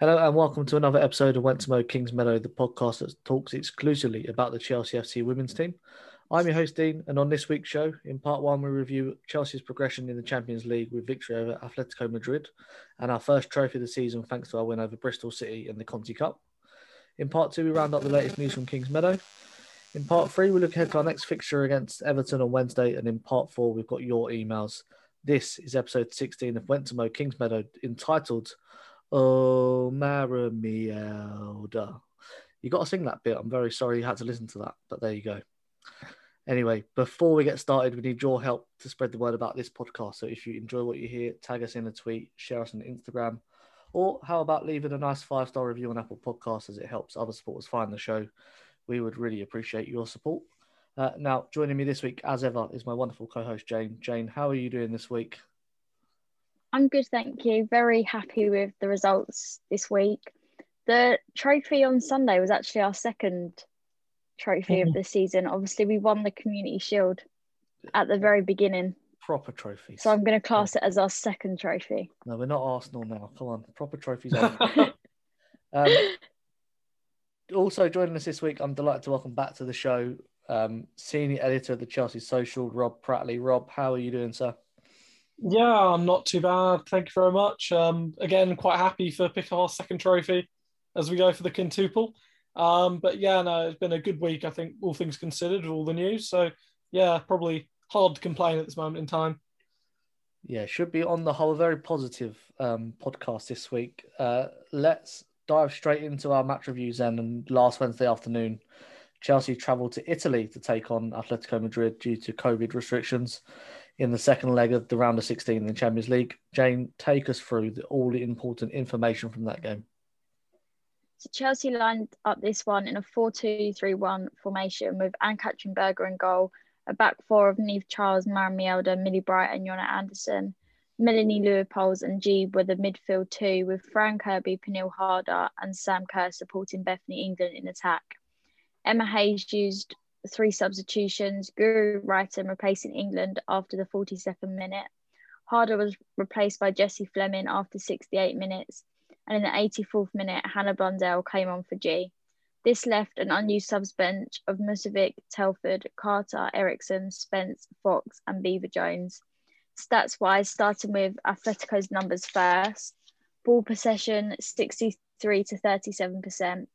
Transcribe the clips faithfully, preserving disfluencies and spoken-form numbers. Hello and welcome to another episode of Went To Mow Kingsmeadow, the podcast that talks exclusively about the Chelsea F C women's team. I'm your host Dean, and on this week's show, in part one, we review Chelsea's progression in the Champions League with victory over Atletico Madrid and our first trophy of the season thanks to our win over Bristol City in the Conti Cup. In part two, we round up the latest news from Kingsmeadow. In part three, we look ahead to our next fixture against Everton on Wednesday, and in part four, we've got your emails. This is episode sixteen of Went To Mow Kingsmeadow, entitled "Oh, Maren Mjelde." You got to sing that bit. I'm very sorry you had to listen to that, but there you go. Anyway, before we get started, we need your help to spread the word about this podcast. So if you enjoy what you hear, tag us in a tweet, share us on Instagram, or how about leaving a nice five-star review on Apple Podcasts, as it helps other supporters find the show. We would really appreciate your support. Uh, now, joining me this week, as ever, is my wonderful co-host, Jane. Jane, how are you doing this week? I'm good, thank you. Very happy with the results this week. The trophy on Sunday was actually our second trophy mm. of the season. Obviously, we won the Community Shield at the very beginning. Proper trophies. So I'm going to class yeah. it as our second trophy. No, we're not Arsenal now. Come on, proper trophies. um, also joining us this week, I'm delighted to welcome back to the show um, senior editor of the Chelsea Social, Rob Prattley. Rob, how are you doing, sir? Yeah, I'm not too bad. Thank you very much. Um, again, quite happy for picking our second trophy as we go for the quintuple. Um, but yeah, no, it's been a good week, I think, all things considered, all the news. So yeah, probably hard to complain at this moment in time. Yeah, should be on the whole very positive um, podcast this week. Uh, let's dive straight into our match reviews then. And last Wednesday afternoon, Chelsea travelled to Italy to take on Atletico Madrid due to COVID restrictions in the second leg of the round of sixteen in the Champions League. Jane, take us through the, all the important information from that game. So Chelsea lined up this one in a four two three one formation with Anne Katrin Berger in goal, a back four of Niamh Charles, Maren Mjelde, Millie Bright and Jonna Andersson. Melanie Lewis-Poles and G were the midfield two, with Fran Kirby, Pernille Harder and Sam Kerr supporting Bethany England in attack. Emma Hayes used three substitutions, Guru Wright replacing England after the forty-second minute. Harder was replaced by Jessie Fleming after sixty-eight minutes, and in the eighty-fourth minute, Hannah Blundell came on for G. This left an unused subs bench of Musovic, Telford, Carter, Ericsson, Spence, Fox and Beaver Jones. Stats-wise, starting with Atletico's numbers first, ball possession sixty-three to thirty-seven percent.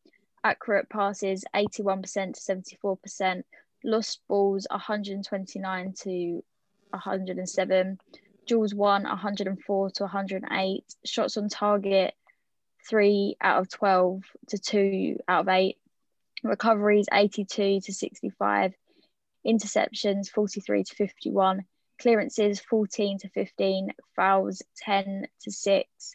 Accurate passes eighty-one percent to seventy-four percent, lost balls one hundred twenty-nine to one hundred seven, duels won one hundred four to one hundred eight, shots on target three out of twelve to two out of eight, recoveries eighty-two to sixty-five, interceptions forty-three to fifty-one, clearances fourteen to fifteen, fouls ten to six,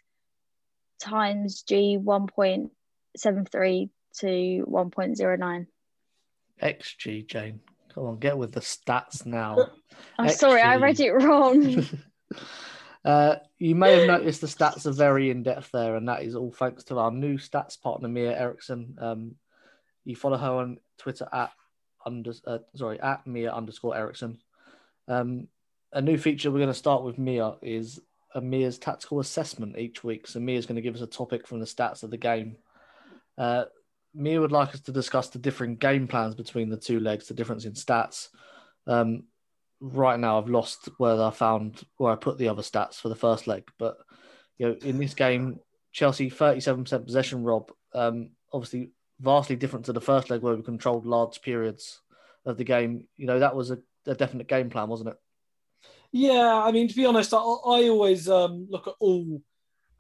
times G one point seven three to one point zero nine. X G, Jane. Come on, get with the stats now. I'm X G. Sorry, I read it wrong. uh, you may have noticed the stats are very in-depth there, and that is all thanks to our new stats partner, Mia Eriksson. Um, you follow her on Twitter at, under, uh, sorry, at Mia underscore Eriksson. Um, a new feature we're going to start with Mia is a Mia's tactical assessment each week. So Mia's going to give us a topic from the stats of the game. Uh, Mia would like us to discuss the different game plans between the two legs, the difference in stats. Um, right now, I've lost where I found where I put the other stats for the first leg. But you know, in this game, Chelsea thirty-seven percent possession. Rob, um, obviously, vastly different to the first leg where we controlled large periods of the game. You know, that was a, a definite game plan, wasn't it? Yeah, I mean, to be honest, I, I always um, look at all.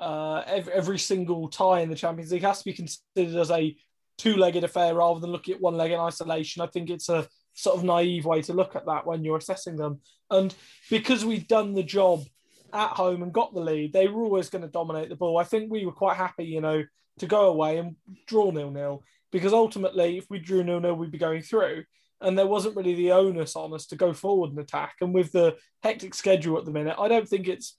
Uh, every, every single tie in the Champions League has to be considered as a two-legged affair rather than looking at one leg in isolation. I think it's a sort of naive way to look at that when you're assessing them. And because we've done the job at home and got the lead, they were always going to dominate the ball. I think we were quite happy, you know, to go away and draw nil-nil, because ultimately, if we drew nil-nil, we'd be going through. And there wasn't really the onus on us to go forward and attack. And with the hectic schedule at the minute, I don't think it's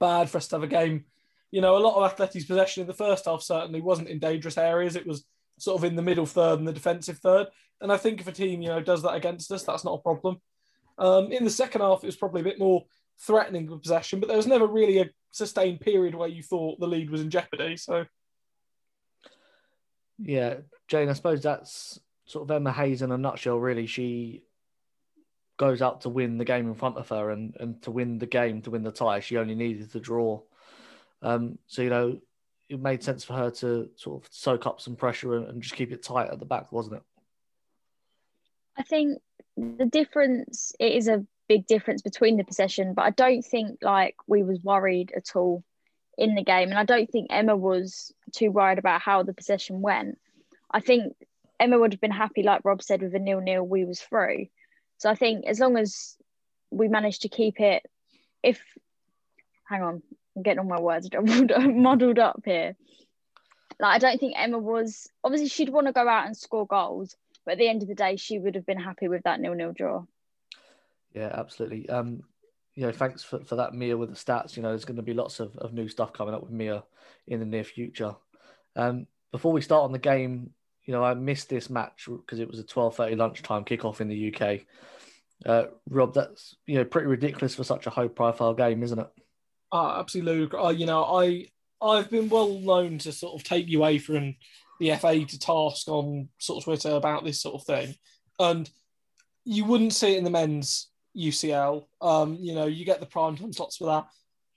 bad for us to have a game. You know, a lot of Atleti's possession in the first half certainly wasn't in dangerous areas. It was sort of in the middle third and the defensive third. And I think if a team, you know, does that against us, that's not a problem. Um, in the second half, it was probably a bit more threatening with possession, but there was never really a sustained period where you thought the lead was in jeopardy. So Yeah, Jane, I suppose that's sort of Emma Hayes in a nutshell, really. She goes out to win the game in front of her, and, and to win the game, to win the tie, she only needed the draw. Um, so, you know, it made sense for her to sort of soak up some pressure and, and just keep it tight at the back, wasn't it? I think the difference, it is a big difference between the possession, but I don't think like we was worried at all in the game. And I don't think Emma was too worried about how the possession went. I think Emma would have been happy, like Rob said, with a nil-nil, we was through. So I think as long as we managed to keep it, if, hang on, I'm getting all my words muddled up here. Like, I don't think Emma was, obviously she'd want to go out and score goals, but at the end of the day, she would have been happy with that nil-nil draw. Yeah, absolutely. Um, you know, thanks for, for that, Mia, with the stats. You know, there's going to be lots of, of new stuff coming up with Mia in the near future. Um, before we start on the game, you know, I missed this match because it was a twelve thirty lunchtime kickoff in the U K. Uh, Rob, that's, you know, pretty ridiculous for such a high-profile game, isn't it? Oh, absolutely. Uh, you know, I, I've been well known to sort of take UEFA and the F A to task on sort of Twitter about this sort of thing. And you wouldn't see it in the men's U C L. Um, you know, you get the prime time slots for that.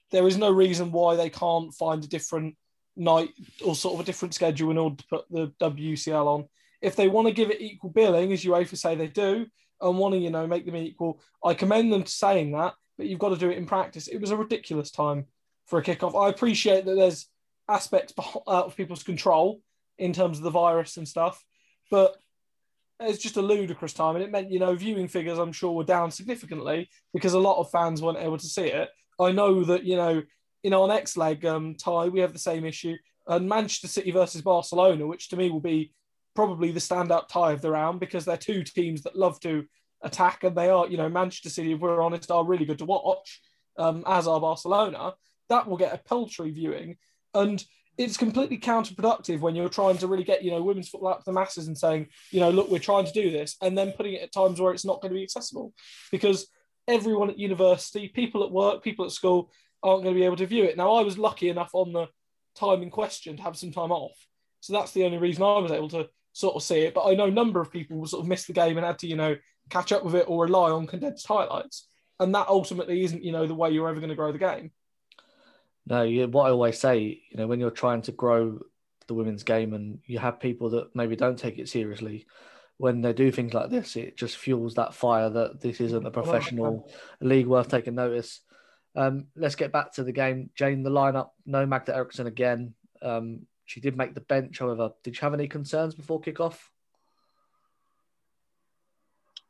There is no reason why they can't find a different night or sort of a different schedule in order to put the W U C L on. If they want to give it equal billing, as UEFA say they do, and want to, you know, make them equal, I commend them to saying that, but you've got to do it in practice. It was a ridiculous time for a kickoff. I appreciate that there's aspects out of people's control in terms of the virus and stuff, but it's just a ludicrous time. And it meant, you know, viewing figures, I'm sure, were down significantly because a lot of fans weren't able to see it. I know that, you know, in our next leg um, tie, we have the same issue. And Manchester City versus Barcelona, which to me will be probably the standout tie of the round because they're two teams that love to attack, and they are, you know, Manchester City, if we're honest, are really good to watch, um, as are Barcelona. That will get a paltry viewing. And it's completely counterproductive when you're trying to really get, you know, women's football out to the masses and saying, you know, look, we're trying to do this, and then putting it at times where it's not going to be accessible because everyone at university, people at work, people at school aren't going to be able to view it. Now, I was lucky enough on the time in question to have some time off. So that's the only reason I was able to sort of see it. But I know a number of people sort of missed the game and had to, you know, catch up with it or rely on condensed highlights. And that ultimately isn't, you know, the way you're ever going to grow the game. No, you, what I always say, you know, when you're trying to grow the women's game and you have people that maybe don't take it seriously, when they do things like this, it just fuels that fire that this isn't a professional league worth taking notice. Um, let's get back to the game. Jane, the lineup, no Magda Eriksson again. Um, she did make the bench, however. Did you have any concerns before kickoff?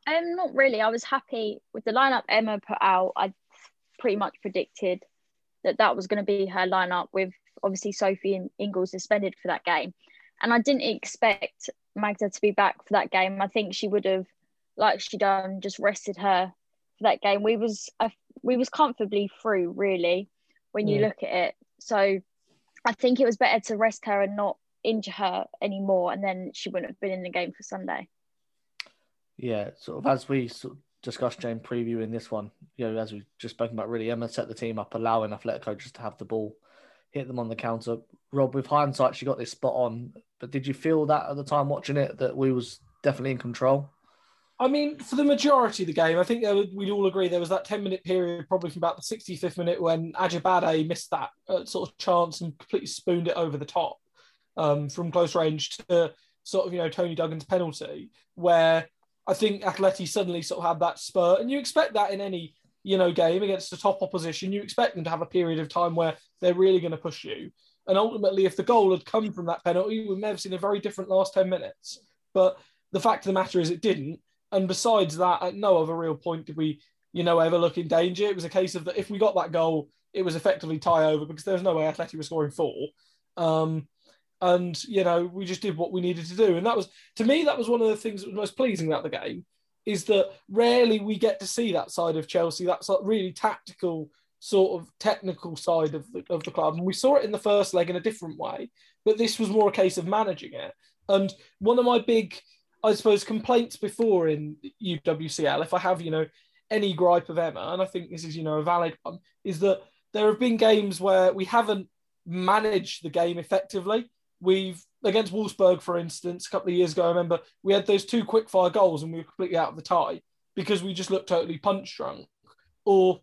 Um, not really. I was happy with the lineup Emma put out. I pretty much predicted that that was going to be her lineup, with obviously Sophie Ingle suspended for that game. And I didn't expect Magda to be back for that game. I think she would have, like she done, just rested her for that game. We was I, we was comfortably through, really, when you yeah. look at it. So I think it was better to rest her and not injure her anymore, and then she wouldn't have been in the game for Sunday. Yeah, sort of as we sort of discussed, Jane, previewing this one, you know, as we've just spoken about, really, Emma set the team up, allowing Atletico just to have the ball, hit them on the counter. Rob, with hindsight, she got this spot on, but did you feel that at the time watching it, that we was definitely in control? I mean, for the majority of the game, I think there was, we'd all agree there was that ten-minute period, probably from about the sixty-fifth minute, when Ajibade missed that uh, sort of chance and completely spooned it over the top um, from close range to sort of, you know, Tony Duggan's penalty, where I think Atleti suddenly sort of had that spurt, and you expect that in any, you know, game against the top opposition. You expect them to have a period of time where they're really going to push you. And ultimately, if the goal had come from that penalty, we may have seen a very different last ten minutes. But the fact of the matter is it didn't. And besides that, at no other real point did we, you know, ever look in danger. It was a case of that if we got that goal, it was effectively tie over because there was no way Atleti was scoring four. Um, And, you know, we just did what we needed to do. And that was, to me, that was one of the things that was most pleasing about the game, is that rarely we get to see that side of Chelsea, that sort of really tactical, sort of technical side of the, of the club. And we saw it in the first leg in a different way, but this was more a case of managing it. And one of my big, I suppose, complaints before in U W C L, if I have, you know, any gripe of Emma, and I think this is, you know, a valid one, is that there have been games where we haven't managed the game effectively. we've, against Wolfsburg, for instance, a couple of years ago, I remember we had those two quickfire goals and we were completely out of the tie because we just looked totally punch drunk. Or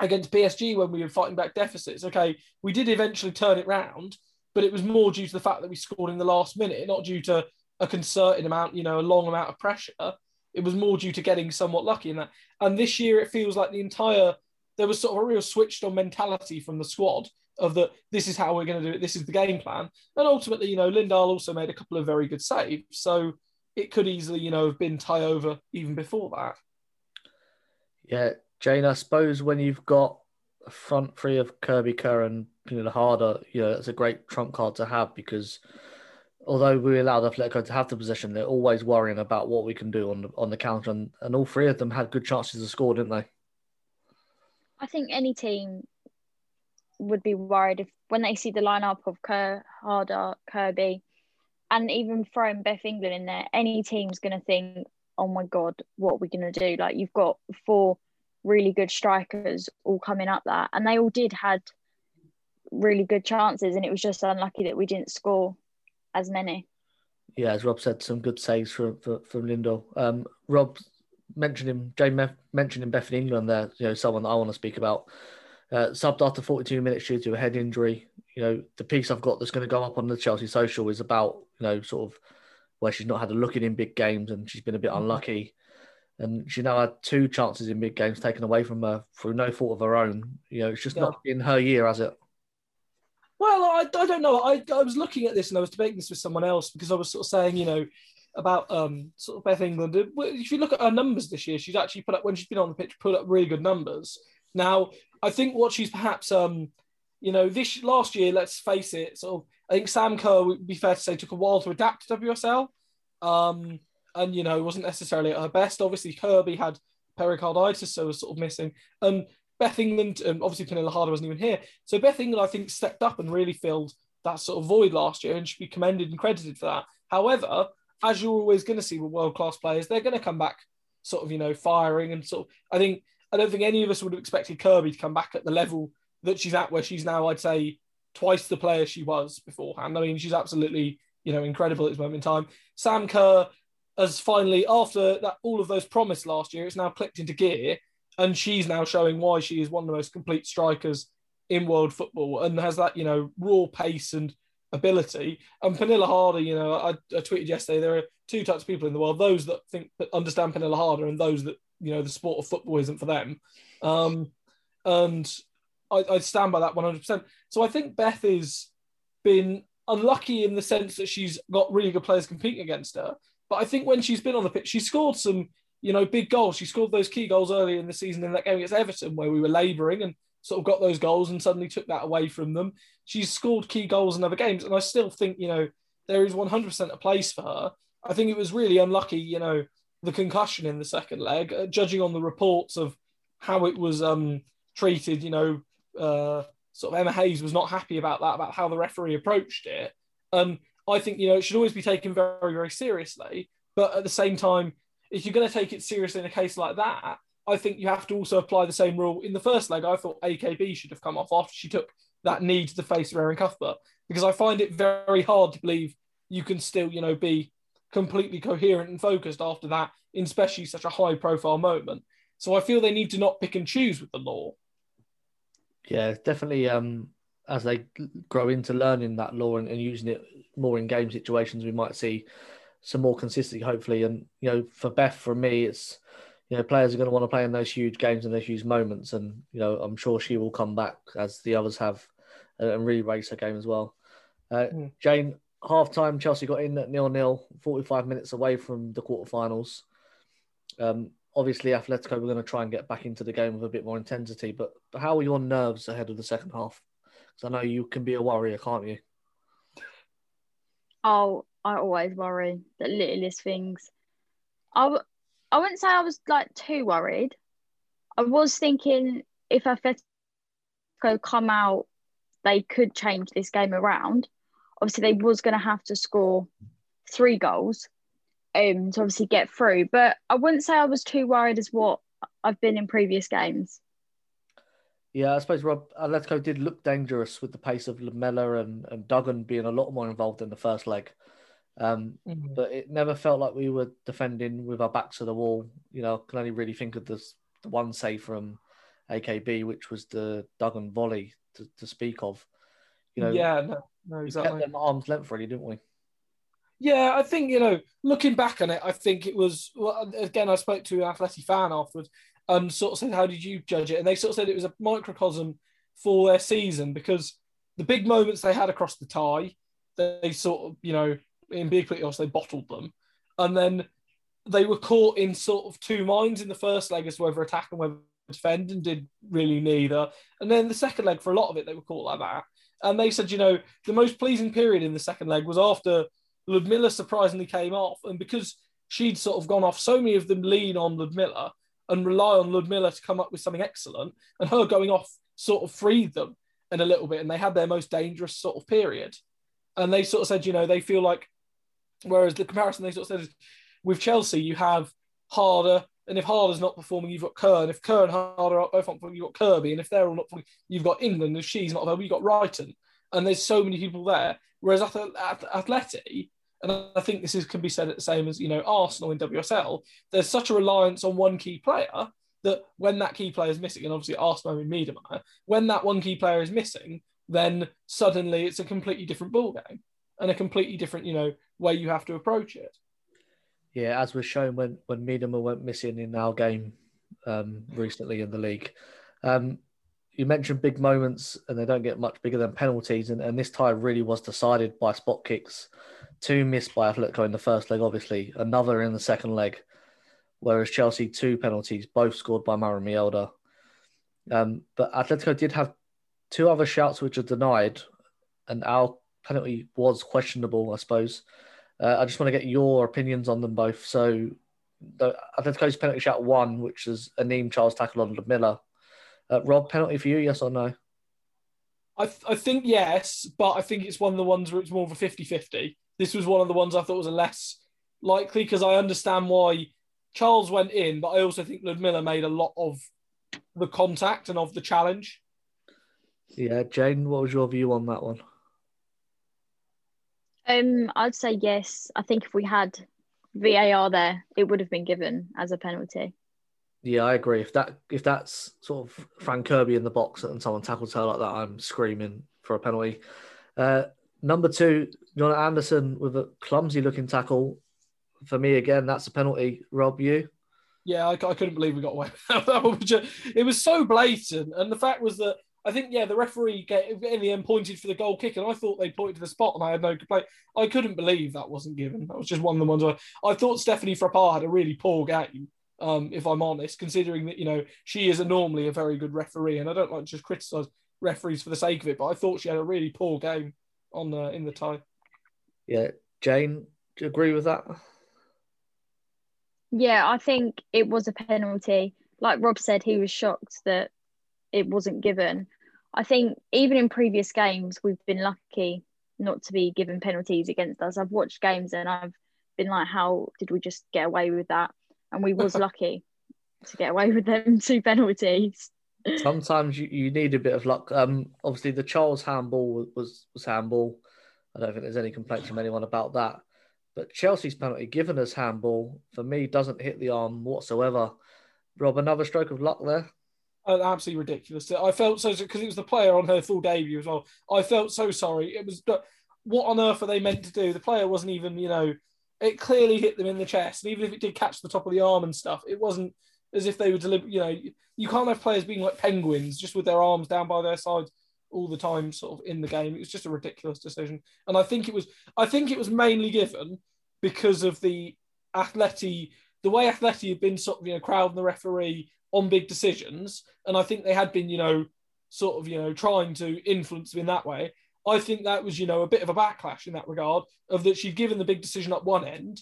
against P S G when we were fighting back deficits, okay, we did eventually turn it round, but it was more due to the fact that we scored in the last minute, not due to a concerted amount, you know, a long amount of pressure. It was more due to getting somewhat lucky in that. And this year it feels like the entire, there was sort of a real switched on mentality from the squad of the, this is how we're going to do it, this is the game plan. And ultimately, you know, Lindahl also made a couple of very good saves. So it could easily, you know, have been tie over even before that. Yeah, Jane, I suppose when you've got a front three of Kirby, Kerr and Pernille Harder, you know, it's a great trump card to have because although we allowed Atletico to have the possession, they're always worrying about what we can do on the, on the counter. And, and all three of them had good chances to score, didn't they? I think any team would be worried if when they see the lineup of Kerr, Harder, Kirby, and even throwing Beth England in there, any team's going to think, oh my God, what are we going to do? Like, you've got four really good strikers all coming up there, and they all did had really good chances, and it was just unlucky that we didn't score as many. Yeah, as Rob said, some good saves from from Lindahl. Um, Rob mentioned him, Jane mentioned him, Bethany England there, you know, someone that I want to speak about. Uh, subbed after forty-two minutes due to a head injury. You know, the piece I've got that's going to go up on the Chelsea social is about, you know, sort of where she's not had a look in in big games and she's been a bit unlucky. And she now had two chances in big games taken away from her through no fault of her own. You know, it's just yeah. not been her year, has it? Well, I, I don't know. I, I was looking at this and I was debating this with someone else because I was sort of saying, you know, about um, sort of Beth England. If you look at her numbers this year, she's actually put up, when she's been on the pitch, put up really good numbers. Now, I think what she's perhaps, um, you know, this last year, let's face it, sort of, I think Sam Kerr, would be fair to say, took a while to adapt to W S L. Um, and, you know, wasn't necessarily at her best. Obviously, Kirby had pericarditis, so was sort of missing. Um, Beth England, um, obviously Pernille Harder wasn't even here. So Beth England, I think, stepped up and really filled that sort of void last year and should be commended and credited for that. However, as you're always going to see with world-class players, they're going to come back sort of, you know, firing and sort of, I think, I don't think any of us would have expected Kirby to come back at the level that she's at, where she's now, I'd say, twice the player she was beforehand. I mean, she's absolutely, you know, incredible at this moment in time. Sam Kerr has finally, after that, all of those promised last year, it's now clicked into gear. And she's now showing why she is one of the most complete strikers in world football and has that, you know, raw pace and ability. And Pernille Harder, you know, I, I tweeted yesterday, there are two types of people in the world, those that think that understand Pernille Harder and those that, you know, the sport of football isn't for them. Um, and I, I stand by that one hundred percent. So I think Beth has been unlucky in the sense that she's got really good players competing against her. But I think when she's been on the pitch, she scored some, you know, big goals. She scored those key goals early in the season in that game against Everton where we were labouring and sort of got those goals and suddenly took that away from them. She's scored key goals in other games. And I still think, you know, there is one hundred percent a place for her. I think it was really unlucky, you know, the concussion in the second leg, uh, judging on the reports of how it was um, treated, you know, uh, sort of Emma Hayes was not happy about that, about how the referee approached it. Um, I think, you know, it should always be taken very, very seriously. But at the same time, if you're going to take it seriously in a case like that, I think you have to also apply the same rule. In the first leg, I thought A K B should have come off after she took that knee to the face of Erin Cuthbert, because I find it very hard to believe you can still, you know, be completely coherent and focused after that, in especially such a high-profile moment. So I feel they need to not pick and choose with the law. Yeah, definitely. Um, as they grow into learning that law and, and using it more in game situations, we might see some more consistency, hopefully. And, you know, for Beth, for me, it's, you know, players are going to want to play in those huge games and those huge moments. And, you know, I'm sure she will come back as the others have and really raise her game as well. Uh, mm. Jane, half-time, Chelsea got in at nil-nil, forty-five minutes away from the quarterfinals. Um, obviously, Atletico were going to try and get back into the game with a bit more intensity, but, but how are your nerves ahead of the second half? Because I know you can be a worrier, can't you? Oh, I always worry the littlest things. I, w- I wouldn't say I was like too worried. I was thinking if Atletico come out, they could change this game around. Obviously, they was going to have to score three goals um, to obviously get through. But I wouldn't say I was too worried as what I've been in previous games. Yeah, I suppose, Rob, Atletico did look dangerous with the pace of Ludmilla and, and Duggan being a lot more involved in the first leg. Um, mm-hmm. But it never felt like we were defending with our backs to the wall. You know, I can only really think of this, the one save from A K B, which was the Duggan volley to, to speak of. You know, yeah, no, no, exactly. We kept them at arm's length, really, didn't we? Yeah, I think, you know, looking back on it, I think it was, well, again, I spoke to an Atleti fan afterwards and sort of said, how did you judge it? And they sort of said it was a microcosm for their season, because the big moments they had across the tie, they sort of, you know, in being pretty honest, they bottled them. And then they were caught in sort of two minds in the first leg as to whether attack and whether defend, and did really neither. And then the second leg, for a lot of it, they were caught like that. And they said, you know, the most pleasing period in the second leg was after Ludmilla surprisingly came off, and because she'd sort of gone off, so many of them lean on Ludmilla and rely on Ludmilla to come up with something excellent, and her going off sort of freed them in a little bit, and they had their most dangerous sort of period. And they sort of said, you know, they feel like, whereas the comparison they sort of said is, with Chelsea you have Harder, and if Harder's not performing, you've got Kerr, and if Kerr and Harder are both not performing, you've got Kirby, and if they're all not performing, you've got England, and if she's not available, you've got Wrighton. And there's so many people there. Whereas at Atleti, and I think this is, can be said at the same as, you know, Arsenal in W S L, there's such a reliance on one key player that when that key player is missing, and obviously Arsenal in Miedemeyer, when that one key player is missing, then suddenly it's a completely different ball game and a completely different, you know, way you have to approach it. Yeah, as was shown when when Miedemeyer went missing in our game um, recently in the league. Um, You mentioned big moments, and they don't get much bigger than penalties. And, and this tie really was decided by spot kicks. Two missed by Atletico in the first leg, obviously. Another in the second leg. Whereas Chelsea, two penalties, both scored by Maren Mjelde. Um, but Atletico did have two other shouts which are denied, and our penalty was questionable, I suppose. Uh, I just want to get your opinions on them both. So the Atletico's penalty shout one, which is a Niamh Charles tackle on Ludmilla. Uh, Rob, penalty for you, yes or no? I th- I think yes, but I think it's one of the ones where it's more of a fifty-fifty. This was one of the ones I thought was a less likely, because I understand why Charles went in, but I also think Ludmilla made a lot of the contact and of the challenge. Yeah, Jane, what was your view on that one? Um, I'd say yes. I think if we had V A R there, it would have been given as a penalty. Yeah, I agree. If that if that's sort of Fran Kirby in the box and someone tackles her like that, I'm screaming for a penalty. Uh, number two, Jonna Andersson with a clumsy-looking tackle. For me, again, that's a penalty. Rob, you? Yeah, I, I couldn't believe we got away with that. It was so blatant. And the fact was that, I think, yeah, the referee gave, in the end pointed for the goal kick, and I thought they pointed to the spot, and I had no complaint. I couldn't believe that wasn't given. That was just one of the ones where I thought Stephanie Frappard had a really poor game. Um, if I'm honest, considering that, you know, she is a normally a very good referee, and I don't like to just criticise referees for the sake of it, but I thought she had a really poor game on uh, in the tie. Yeah. Jane, do you agree with that? Yeah, I think it was a penalty. Like Rob said, he was shocked that it wasn't given. I think even in previous games, we've been lucky not to be given penalties against us. I've watched games and I've been like, how did we just get away with that? And we was lucky to get away with them two penalties. Sometimes you, you need a bit of luck. Um, obviously, the Charles handball was, was handball. I don't think there's any complaints from anyone about that. But Chelsea's penalty, given as handball, for me, doesn't hit the arm whatsoever. Rob, another stroke of luck there? Uh, absolutely ridiculous. I felt so, because it was the player on her full debut as well. I felt so sorry. It was, what on earth are they meant to do? The player wasn't even, you know, it clearly hit them in the chest. And even if it did catch the top of the arm and stuff, it wasn't as if they were deliberate. You know, you can't have players being like penguins, just with their arms down by their sides all the time, sort of in the game. It was just a ridiculous decision. And I think it was, I think it was mainly given because of the Atleti, the way Atleti had been sort of, you know, crowding the referee on big decisions. And I think they had been, you know, sort of, you know, trying to influence them in that way. I think that was, you know, a bit of a backlash in that regard, of that she'd given the big decision at one end,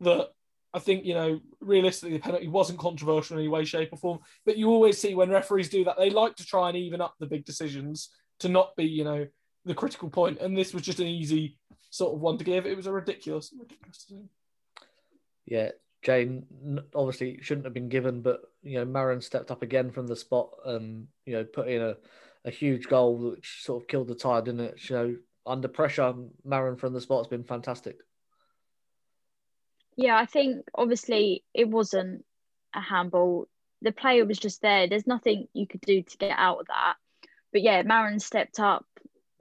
that I think, you know, realistically the penalty wasn't controversial in any way, shape or form. But you always see when referees do that, they like to try and even up the big decisions to not be, you know, the critical point. And this was just an easy sort of one to give. It was a ridiculous, ridiculous decision. Yeah. Jane obviously shouldn't have been given, but you know, Maren stepped up again from the spot and you know put in a, a huge goal which sort of killed the tide, didn't it? You know, under pressure, Maren from the spot's been fantastic. Yeah, I think obviously it wasn't a handball. The player was just there. There's nothing you could do to get out of that. But yeah, Maren stepped up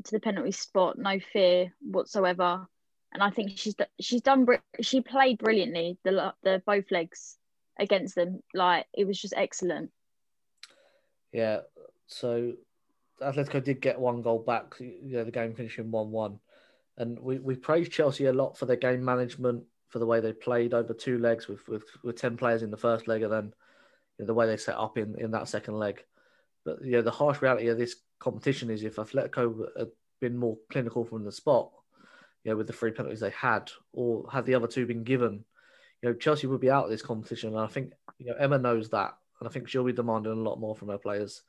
to the penalty spot, no fear whatsoever. And I think she's she's done. She played brilliantly the the both legs against them. Like it was just excellent. Yeah. So Atletico did get one goal back. You know, the game finishing one one, and we we praised Chelsea a lot for their game management, for the way they played over two legs with with, with ten players in the first leg, and then you know, the way they set up in, in that second leg. But you know, the harsh reality of this competition is if Atletico had been more clinical from the spot, you know, with the three penalties they had, or had the other two been given, you know, Chelsea would be out of this competition. And I think, you know, Emma knows that. And I think she'll be demanding a lot more from her players.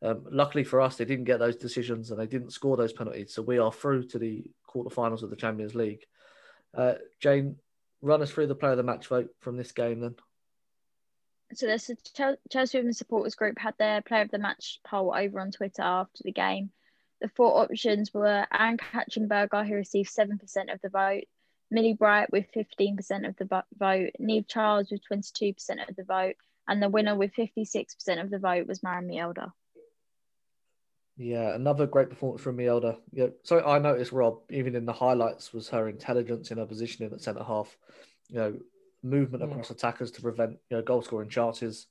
Um, luckily for us, they didn't get those decisions and they didn't score those penalties. So we are through to the quarterfinals of the Champions League. Uh, Jane, run us through the player of the match vote from this game then. So this, Chelsea Women's Supporters Group had their player of the match poll over on Twitter after the game. The four options were Anne Katrin Berger, who received seven percent of the vote, Millie Bright with fifteen percent of the vote, Niamh Charles with twenty-two percent of the vote, and the winner with fifty-six percent of the vote was Maren Mjelde. Yeah, another great performance from Mjelde. You know, so I noticed, Rob, even in the highlights, was her intelligence in her positioning at centre-half, you know, movement mm. across attackers to prevent you know, goal-scoring chances.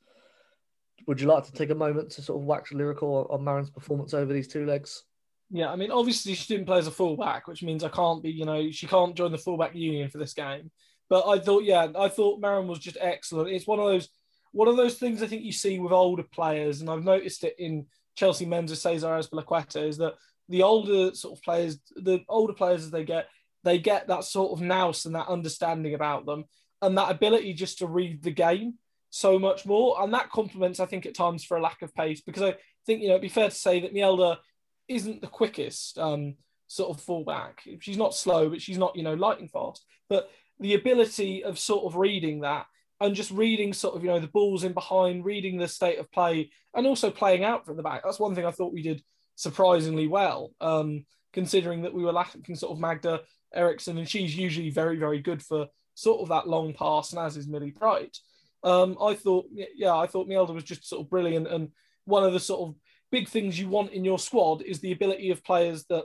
Would you like to take a moment to sort of wax lyrical on Maren's performance over these two legs? Yeah, I mean, obviously she didn't play as a fullback, which means I can't be, you know, she can't join the fullback union for this game. But I thought, yeah, I thought Maren was just excellent. It's one of those, one of those things I think you see with older players, and I've noticed it in Chelsea men's with Cesar Azpilicueta, is that the older sort of players, the older players as they get, they get that sort of nous and that understanding about them, and that ability just to read the game so much more, and that complements, I think, at times for a lack of pace, because I think you know it'd be fair to say that Mjelde isn't the quickest um, sort of fullback. She's not slow, but she's not, you know, lightning fast. But the ability of sort of reading that and just reading sort of, you know, the balls in behind, reading the state of play and also playing out from the back. That's one thing I thought we did surprisingly well, um, considering that we were lacking sort of Magda Eriksson, and she's usually very, very good for sort of that long pass, and as is Millie Bright. Um, I thought, yeah, I thought Mjelde was just sort of brilliant, and one of the sort of big things you want in your squad is the ability of players that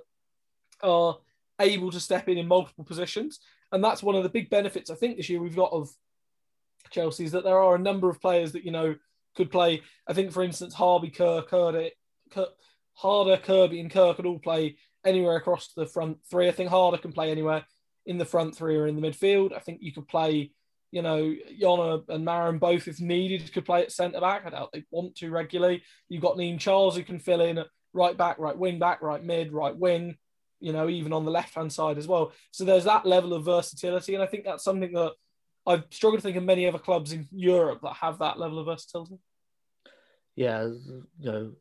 are able to step in in multiple positions. And that's one of the big benefits, I think, this year we've got of Chelsea, is that there are a number of players that, you know, could play. I think, for instance, Harvey Kerr, Kerr, Kerr Harder, Kirby and Kerr could all play anywhere across the front three. I think Harder can play anywhere in the front three or in the midfield. I think you could play, you know, Jonna and Maren both, if needed, could play at centre-back. I doubt they want to regularly. You've got Niamh Charles, who can fill in at right-back, right-wing-back, right-mid, right-wing, you know, even on the left-hand side as well. So there's that level of versatility, and I think that's something that I've struggled to think of many other clubs in Europe that have that level of versatility. Yeah, you know,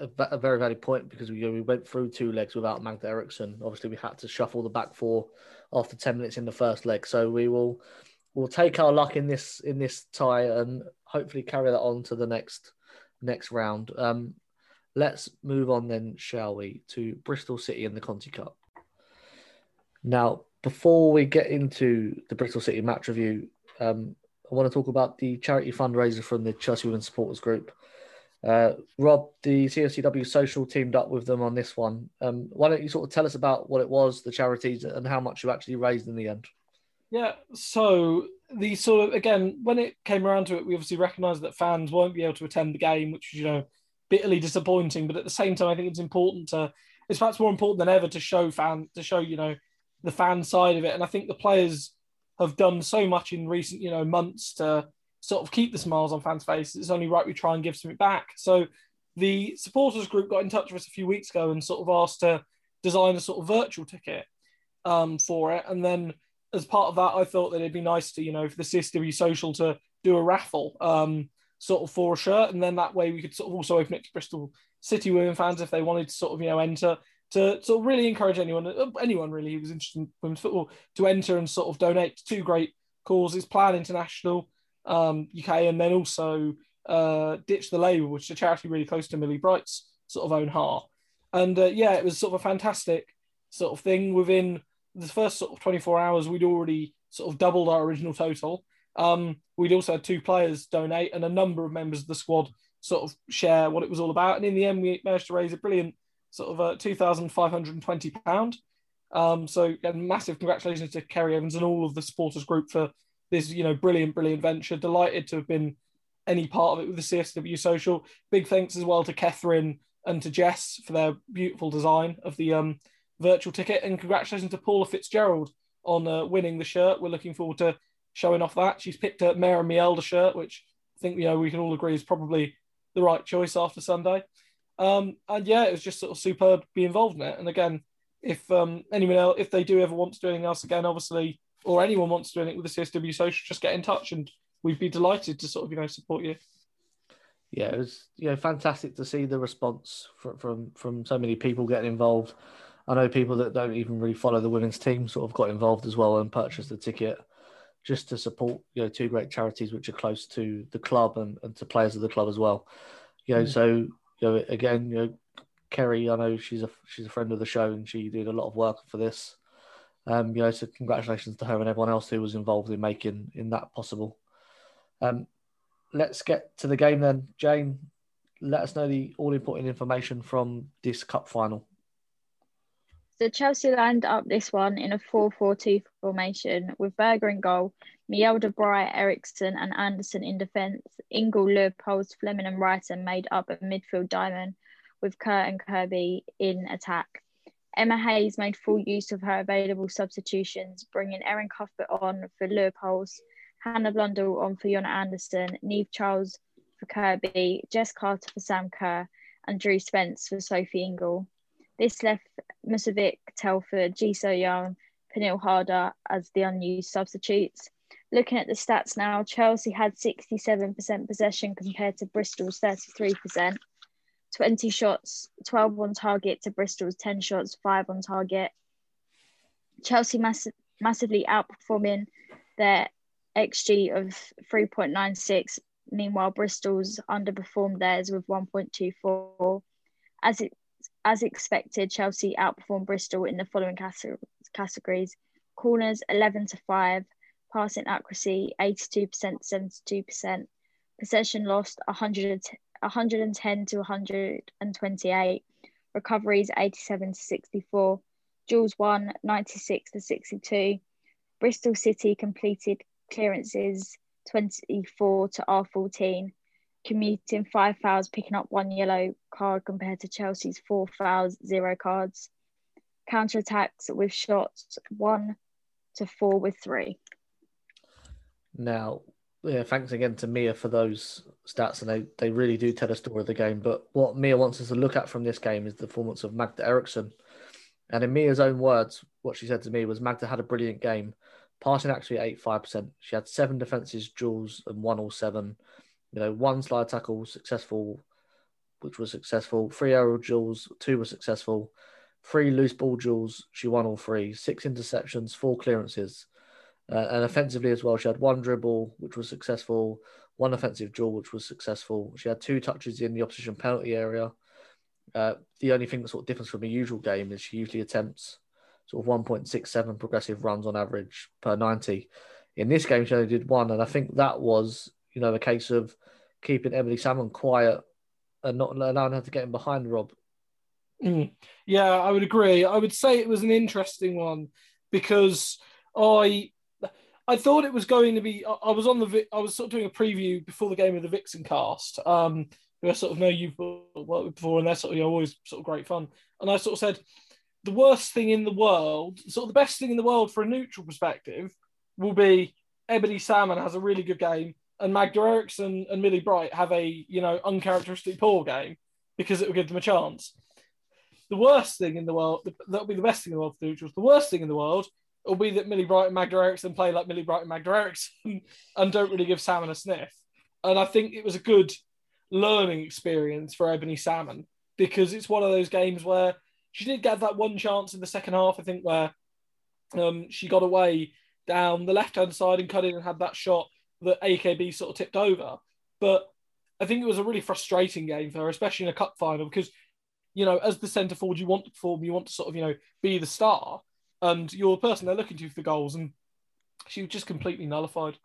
a, a very valid point, because we, you know, we went through two legs without Magda Eriksson. Obviously, we had to shuffle the back four after ten minutes in the first leg, so we will... We'll take our luck in this in this tie and hopefully carry that on to the next next round. Um, let's move on then, shall we, to Bristol City and the Conti Cup. Now, before we get into the Bristol City match review, um, I want to talk about the charity fundraiser from the Chelsea Women's Supporters Group. Uh, Rob, the C F C W social teamed up with them on this one. Um, why don't you sort of tell us about what it was, the charities, and how much you actually raised in the end? Yeah, so the sort of, again, when it came around to it, we obviously recognised that fans won't be able to attend the game, which was, you know, bitterly disappointing. But at the same time, I think it's important to, it's perhaps more important than ever to show fan, to show, you know, the fan side of it. And I think the players have done so much in recent, you know, months to sort of keep the smiles on fans' faces. It's only right we try and give something back. So the supporters group got in touch with us a few weeks ago and sort of asked to design a sort of virtual ticket um, for it. And then, as part of that, I thought that it'd be nice to, you know, for the C S W social to do a raffle um, sort of for a shirt. And then that way we could sort of also open it to Bristol City women fans if they wanted to sort of, you know, enter, to sort of really encourage anyone, anyone really who was interested in women's football to enter and sort of donate to two great causes, Plan International um, U K, and then also uh, Ditch the Labour, which is a charity really close to Millie Bright's sort of own heart. And uh, yeah, it was sort of a fantastic sort of thing. Within the first sort of twenty-four hours, we'd already sort of doubled our original total. Um, we'd also had two players donate, and a number of members of the squad sort of share what it was all about. And in the end, we managed to raise a brilliant sort of uh, two thousand five hundred twenty pounds. Um, so and massive congratulations to Kerry Evans and all of the supporters group for this, you know, brilliant, brilliant venture. Delighted to have been any part of it with the C S W social. Big thanks as well to Katrin and to Jess for their beautiful design of the um, virtual ticket. And congratulations to Paula Fitzgerald on uh, winning the shirt. We're looking forward to showing off that. She's picked a Maren Mjelde shirt, which I think, you know, we can all agree is probably the right choice after Sunday. Um, and yeah, it was just sort of superb to be involved in it. And again, if um, anyone else, if they do ever want to do anything else again, obviously, or anyone wants to do anything with the C S W social, just get in touch and we'd be delighted to sort of, you know, support you. Yeah, it was, you know, fantastic to see the response from, from, from so many people getting involved. I know people that don't even really follow the women's team sort of got involved as well and purchased the ticket just to support, you know, two great charities which are close to the club and, and to players of the club as well. You know, mm. so, you know, again, you know, Kerry, I know she's a she's a friend of the show and she did a lot of work for this. Um, you know, so congratulations to her and everyone else who was involved in making in that possible. Um, let's get to the game then. Jane, let us know the all-important information from this cup final. So Chelsea lined up this one in a four four two formation with Berger in goal, Mjelde, Bright, Ericsson and Andersson in defence. Ingle, Lube, Poles, Fleming and Wrighton made up a midfield diamond with Kerr and Kirby in attack. Emma Hayes made full use of her available substitutions, bringing Erin Cuthbert on for Lube, Poles, Hannah Blundell on for Jonna Andersson, Niamh Charles for Kirby, Jess Carter for Sam Kerr and Drew Spence for Sophie Ingle. This left Musovic, Telford, Jisoo Young, Pernille Harder as the unused substitutes. Looking at the stats now, Chelsea had sixty-seven percent possession compared to Bristol's thirty-three percent. twenty shots, twelve on target to Bristol's ten shots, five on target. Chelsea mass- massively outperforming their X G of three point nine six. Meanwhile, Bristol's underperformed theirs with one point two four. As it As expected, Chelsea outperformed Bristol in the following categories: corners eleven to five, passing accuracy eighty-two percent to seventy-two percent, possession lost one hundred ten to one hundred twenty-eight, recoveries eighty-seven to sixty-four, duels won ninety-six to sixty-two, Bristol City completed clearances twenty-four to R fourteen. Commuting five fouls, picking up one yellow card compared to Chelsea's four fouls, zero cards. Counter-attacks with shots one to four with three. Now, yeah, thanks again to Mia for those stats, and they, they really do tell a story of the game. But what Mia wants us to look at from this game is the performance of Magda Eriksson. And in Mia's own words, what she said to me was Magda had a brilliant game, passing actually eighty-five percent. She had seven defences, duels, and one all seven. You know, one slide tackle successful, which was successful. Three aerial duels, two were successful. Three loose ball duels, she won all three. Six interceptions, four clearances. Uh, and offensively as well, she had one dribble, which was successful. One offensive duel, which was successful. She had two touches in the opposition penalty area. Uh, the only thing that sort of differs from a usual game is she usually attempts sort of one point six seven progressive runs on average per ninety. In this game, she only did one, and I think that was, you know, a case of keeping Ebony Salmon quiet and not allowing her to get in behind Rob. Mm. Yeah, I would agree. I would say it was an interesting one because I I thought it was going to be. I was on the I was sort of doing a preview before the game of the Vixen cast, um, who I sort of know you've worked with before, and they're sort of, you know, always sort of great fun. And I sort of said the worst thing in the world, sort of the best thing in the world for a neutral perspective, will be Ebony Salmon has a really good game and Magda Eriksson and Millie Bright have a, you know, uncharacteristically poor game because it will give them a chance. The worst thing in the world, that'll be the best thing in the world for the neutrals. The worst thing in the world will be that Millie Bright and Magda Eriksson play like Millie Bright and Magda Eriksson and don't really give Salmon a sniff. And I think it was a good learning experience for Ebony Salmon because it's one of those games where she did get that one chance in the second half, I think, where um, she got away down the left-hand side and cut in and had that shot that A K B sort of tipped over. But I think it was a really frustrating game for her, especially in a cup final, because, you know, as the centre forward, you want to perform, you want to sort of, you know, be the star, and you're the person they're looking to for the goals, and she was just completely nullified.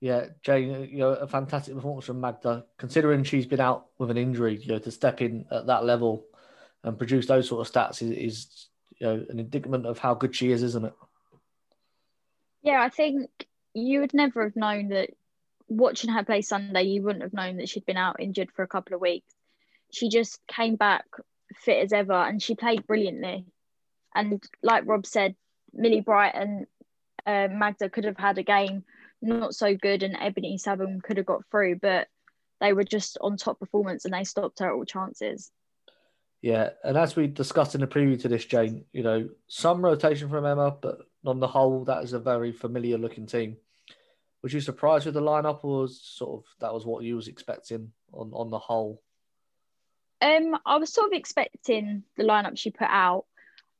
Yeah, Jane, you know, a fantastic performance from Magda, considering she's been out with an injury. You know, to step in at that level and produce those sort of stats is, is you know, an indictment of how good she is, isn't it? Yeah, I think you would never have known that watching her play Sunday, you wouldn't have known that she'd been out injured for a couple of weeks. She just came back fit as ever, and she played brilliantly. And like Rob said, Millie Bright and uh, Magda could have had a game not so good, and Ebony Salmon could have got through, but they were just on top performance and they stopped her at all chances. Yeah, and as we discussed in the preview to this, Jane, you know, some rotation from Emma, but on the whole, that is a very familiar looking team. Was you surprised with the lineup, or was sort of that was what you was expecting on, on the whole? Um, I was sort of expecting the lineup she put out.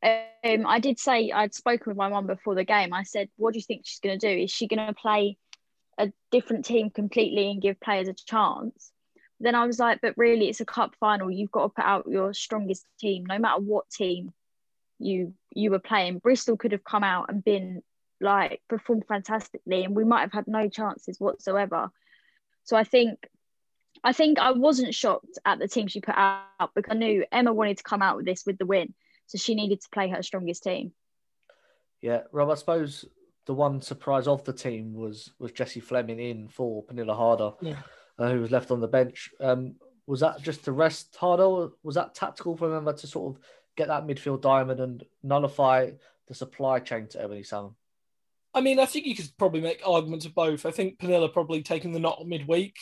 Um, I did say, I'd spoken with my mum before the game. I said, what do you think she's going to do? Is she going to play a different team completely and give players a chance? Then I was like, but really, it's a cup final. You've got to put out your strongest team, no matter what team you you were playing. Bristol could have come out and been like, performed fantastically, and we might have had no chances whatsoever. So I think, I think I wasn't shocked at the team she put out, because I knew Emma wanted to come out with this with the win. So she needed to play her strongest team. Yeah, Rob, I suppose the one surprise of the team was was Jessie Fleming in for Pernille Harder, yeah. uh, who was left on the bench. Um, was that just to rest Harder? Or was that tactical for Emma to sort of get that midfield diamond and nullify the supply chain to Ebony Salmon? I mean, I think you could probably make arguments of both. I think Pernille probably taking the knot midweek.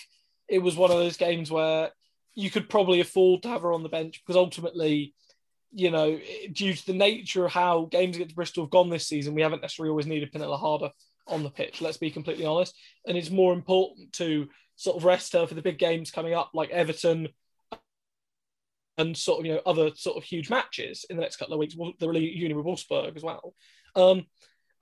It was one of those games where you could probably afford to have her on the bench, because ultimately, you know, due to the nature of how games against Bristol have gone this season, we haven't necessarily always needed Pernille Harder on the pitch, let's be completely honest. And it's more important to sort of rest her for the big games coming up, like Everton and sort of, you know, other sort of huge matches in the next couple of weeks, the reunion with Wolfsburg as well. Um,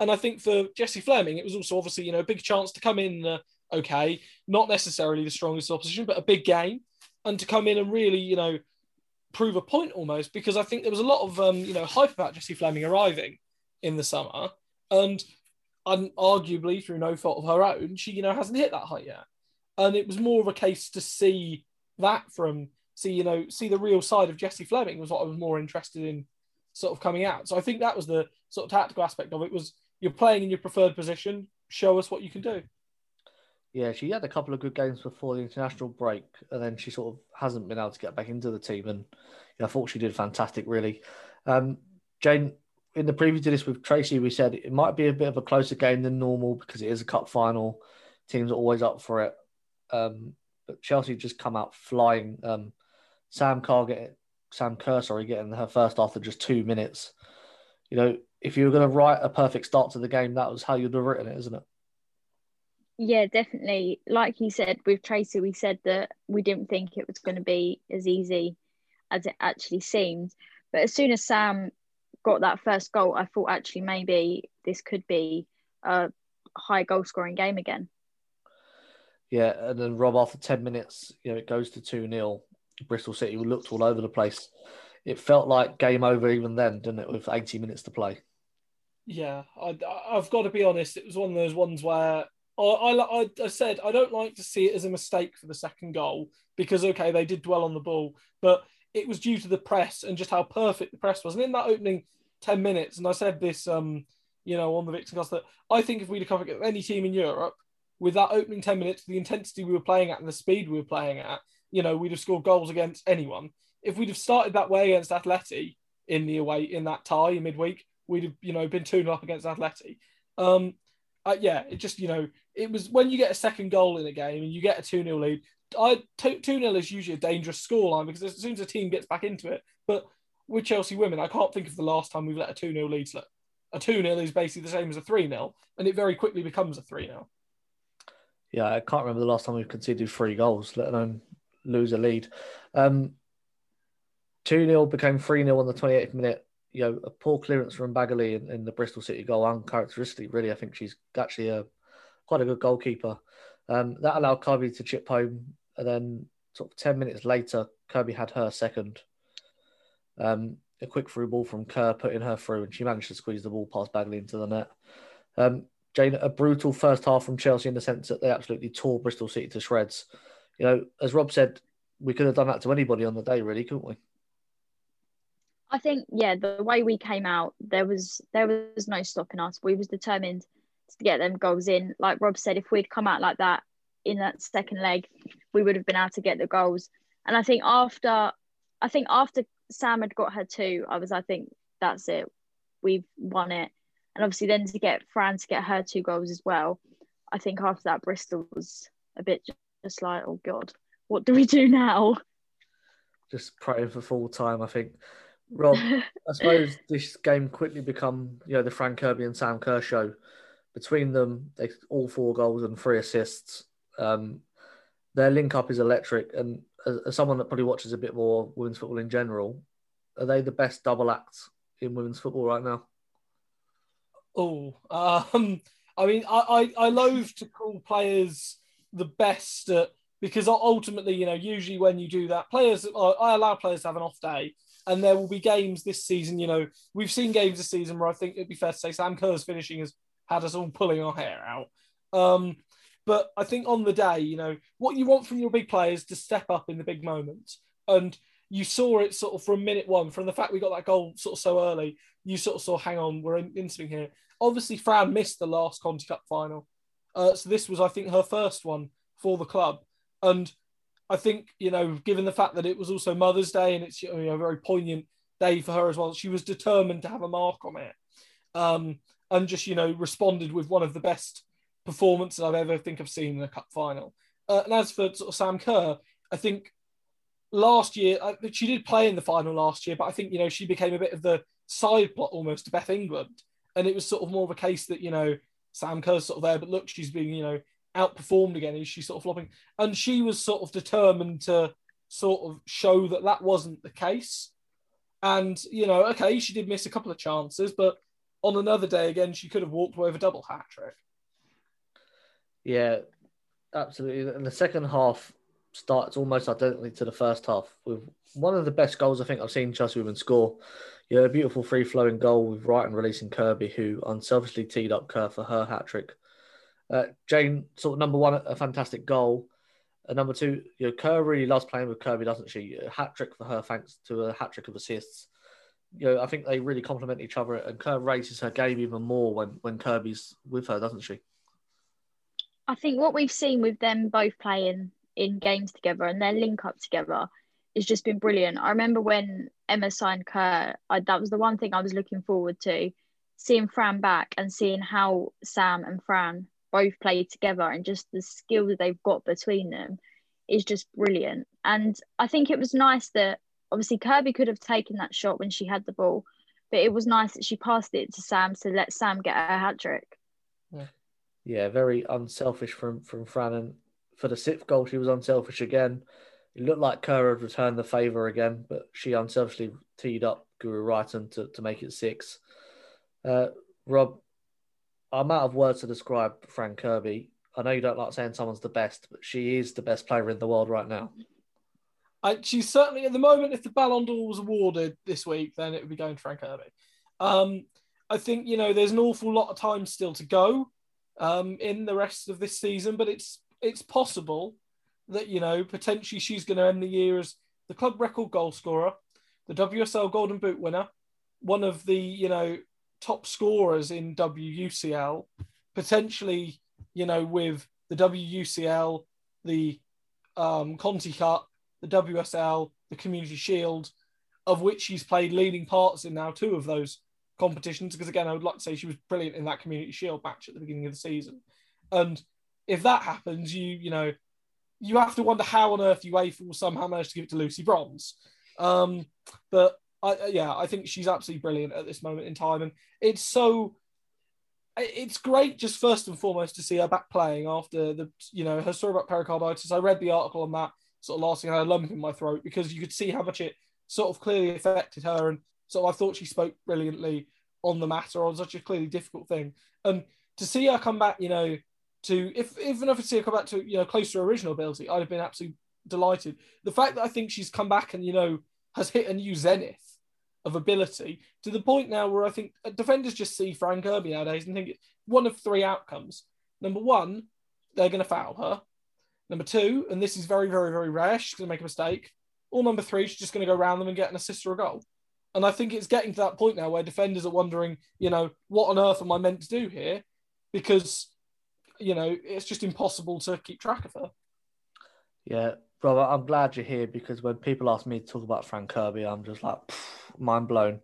and I think for Jessie Fleming, it was also obviously, you know, a big chance to come in, uh, okay, not necessarily the strongest opposition, but a big game, and to come in and really, you know, prove a point almost, because I think there was a lot of, um, you know, hype about Jessie Fleming arriving in the summer, and arguably through no fault of her own, she, you know, hasn't hit that height yet. And it was more of a case to see that from, see, you know, see the real side of Jessie Fleming was what I was more interested in sort of coming out. So I think that was the sort of tactical aspect of it, was you're playing in your preferred position, show us what you can do. Yeah, she had a couple of good games before the international break, and then she sort of hasn't been able to get back into the team. And you know, I thought she did fantastic, really. Um, Jane, in the preview to this with Tracy, we said it might be a bit of a closer game than normal because it is a cup final. Teams are always up for it. Um, but Chelsea just come out flying. Um, Sam Kerr, get, Sam Kerr, sorry, getting her first after just two minutes. You know, if you were going to write a perfect start to the game, that was how you'd have written it, isn't it? Yeah, definitely. Like you said, with Tracy, we said that we didn't think it was going to be as easy as it actually seemed. But as soon as Sam got that first goal, I thought actually maybe this could be a high goal scoring game again. Yeah, and then Rob, after ten minutes, you know, it goes to two nil. Bristol City looked all over the place. It felt like game over even then, didn't it, with eighty minutes to play? Yeah, I, I've got to be honest, it was one of those ones where I, I, I said I don't like to see it as a mistake for the second goal, because, okay, they did dwell on the ball, but it was due to the press and just how perfect the press was. And in that opening ten minutes, and I said this, um, you know, on the Vixencast, that I think if we'd have come against any team in Europe with that opening ten minutes, the intensity we were playing at and the speed we were playing at, you know, we'd have scored goals against anyone. If we'd have started that way against Atleti in the away, in that tie in midweek, we'd have, you know, been two nil up against Atleti. Um, Uh, yeah, it just, you know, it was when you get a second goal in a game and you get a two nil lead. I t- two nil is usually a dangerous scoreline, because as soon as a team gets back into it, but with Chelsea women, I can't think of the last time we've let a two nil lead slip. A two nil is basically the same as a three nil, and it very quickly becomes a three nil. Yeah, I can't remember the last time we've conceded three goals, let alone lose a lead. Um, two nil became three nil on the twenty-eighth minute. you know, a poor clearance from Bagley in, in the Bristol City goal, uncharacteristic, really. I think she's actually a quite a good goalkeeper. Um, that allowed Kirby to chip home, and then sort of ten minutes later, Kirby had her second. Um, a quick through ball from Kerr putting her through, and she managed to squeeze the ball past Bagley into the net. Um, Jane, a brutal first half from Chelsea in the sense that they absolutely tore Bristol City to shreds. You know, as Rob said, we could have done that to anybody on the day, really, couldn't we? I think, yeah, the way we came out, there was there was no stopping us. We was determined to get them goals in. Like Rob said, if we'd come out like that in that second leg, we would have been able to get the goals. And I think after, I think after Sam had got her two, I was, I think that's it. We've won it. And obviously then to get Fran to get her two goals as well, I think after that Bristol was a bit just like, oh God, what do we do now? Just praying for full time, I think. Rob, I suppose this game quickly become, you know, the Fran Kirby and Sam Kerr show. Between them, they all four goals and three assists. Um, their link up is electric. And as, as someone that probably watches a bit more women's football in general, are they the best double act in women's football right now? Oh, um, I mean, I, I, I loathe to call players the best at, because ultimately, you know, usually when you do that, players, I allow players to have an off day. And there will be games this season, you know, we've seen games this season where I think it'd be fair to say Sam Kerr's finishing has had us all pulling our hair out. Um, but I think on the day, you know, what you want from your big players to step up in the big moment. And you saw it sort of from minute one, from the fact we got that goal sort of so early, you sort of saw, hang on, we're in, in something here. Obviously, Fran missed the last Conti Cup final. Uh, so this was, I think, her first one for the club. And I think, you know, given the fact that it was also Mother's Day and it's, you know, a very poignant day for her as well, she was determined to have a mark on it, um, and just, you know, responded with one of the best performances I've ever think I've seen in a cup final. Uh, and as for sort of Sam Kerr, I think last year, I, she did play in the final last year, but I think, you know, she became a bit of the side plot almost to Beth England. And it was sort of more of a case that, you know, Sam Kerr's sort of there, but look, she's being, you know, outperformed again. Is she sort of flopping? And she was sort of determined to sort of show that that wasn't the case. And, you know, okay, she did miss a couple of chances, but on another day again, she could have walked away with a double hat trick. Yeah, absolutely. And the second half starts almost identically to the first half with one of the best goals I think I've seen Chelsea women score. Yeah, a beautiful free flowing goal with Wright and releasing Kirby, who unselfishly teed up Kerr for her hat trick. Uh, Jane, sort of number one, a fantastic goal. And number two, you know, Kerr really loves playing with Kirby, doesn't she? A hat trick for her, thanks to a hat trick of assists. You know, I think they really complement each other, and Kerr raises her game even more when, when Kirby's with her, doesn't she? I think what we've seen with them both playing in games together and their link up together has just been brilliant. I remember when Emma signed Kerr, I, that was the one thing I was looking forward to, seeing Fran back and seeing how Sam and Fran both played together, and just the skill that they've got between them is just brilliant. And I think it was nice that obviously Kirby could have taken that shot when she had the ball, but it was nice that she passed it to Sam to let Sam get her hat trick. Yeah, yeah, very unselfish from, from Fran. And for the sixth goal, she was unselfish again. It looked like Kerr had returned the favour again, but she unselfishly teed up Guru Wright to, to make it six. Uh, Rob, I'm out of words to describe Fran Kirby. I know you don't like saying someone's the best, but she is the best player in the world right now. I, she's certainly, at the moment, if the Ballon d'Or was awarded this week, then it would be going to Fran Kirby. Um, I think, you know, there's an awful lot of time still to go um, in the rest of this season, but it's it's possible that, you know, potentially she's going to end the year as the club record goal scorer, the W S L Golden Boot winner, one of the, you know, top scorers in W U C L, potentially, you know, with the W U C L, the um, Conti Cup, the W S L, the Community Shield, of which she's played leading parts in now two of those competitions, because again, I would like to say she was brilliant in that Community Shield match at the beginning of the season. And if that happens, you you know, you have to wonder how on earth UEFA will somehow manage to give it to Lucy Bronze. Um, but I, yeah, I think she's absolutely brilliant at this moment in time. And it's so, it's great just first and foremost to see her back playing after the, you know, her story about pericarditis. I read the article on that sort of last thing, I had a lump in my throat because you could see how much it sort of clearly affected her. And So I thought she spoke brilliantly on the matter on such a clearly difficult thing. And to see her come back, you know, to, if even if I see her come back to, you know, close to her original ability, I'd have been absolutely delighted. The fact that I think she's come back and, you know, has hit a new zenith of ability to the point now where I think defenders just see Fran Kirby nowadays and think it's one of three outcomes. Number one, they're going to foul her. Number two, and this is very, very, very rare, she's going to make a mistake. Or number three, she's just going to go round them and get an assist or a goal. And I think it's getting to that point now where defenders are wondering, you know, what on earth am I meant to do here? Because, you know, it's just impossible to keep track of her. Yeah, brother, I'm glad you're here, because when people ask me to talk about Fran Kirby, I'm just like, mind blown.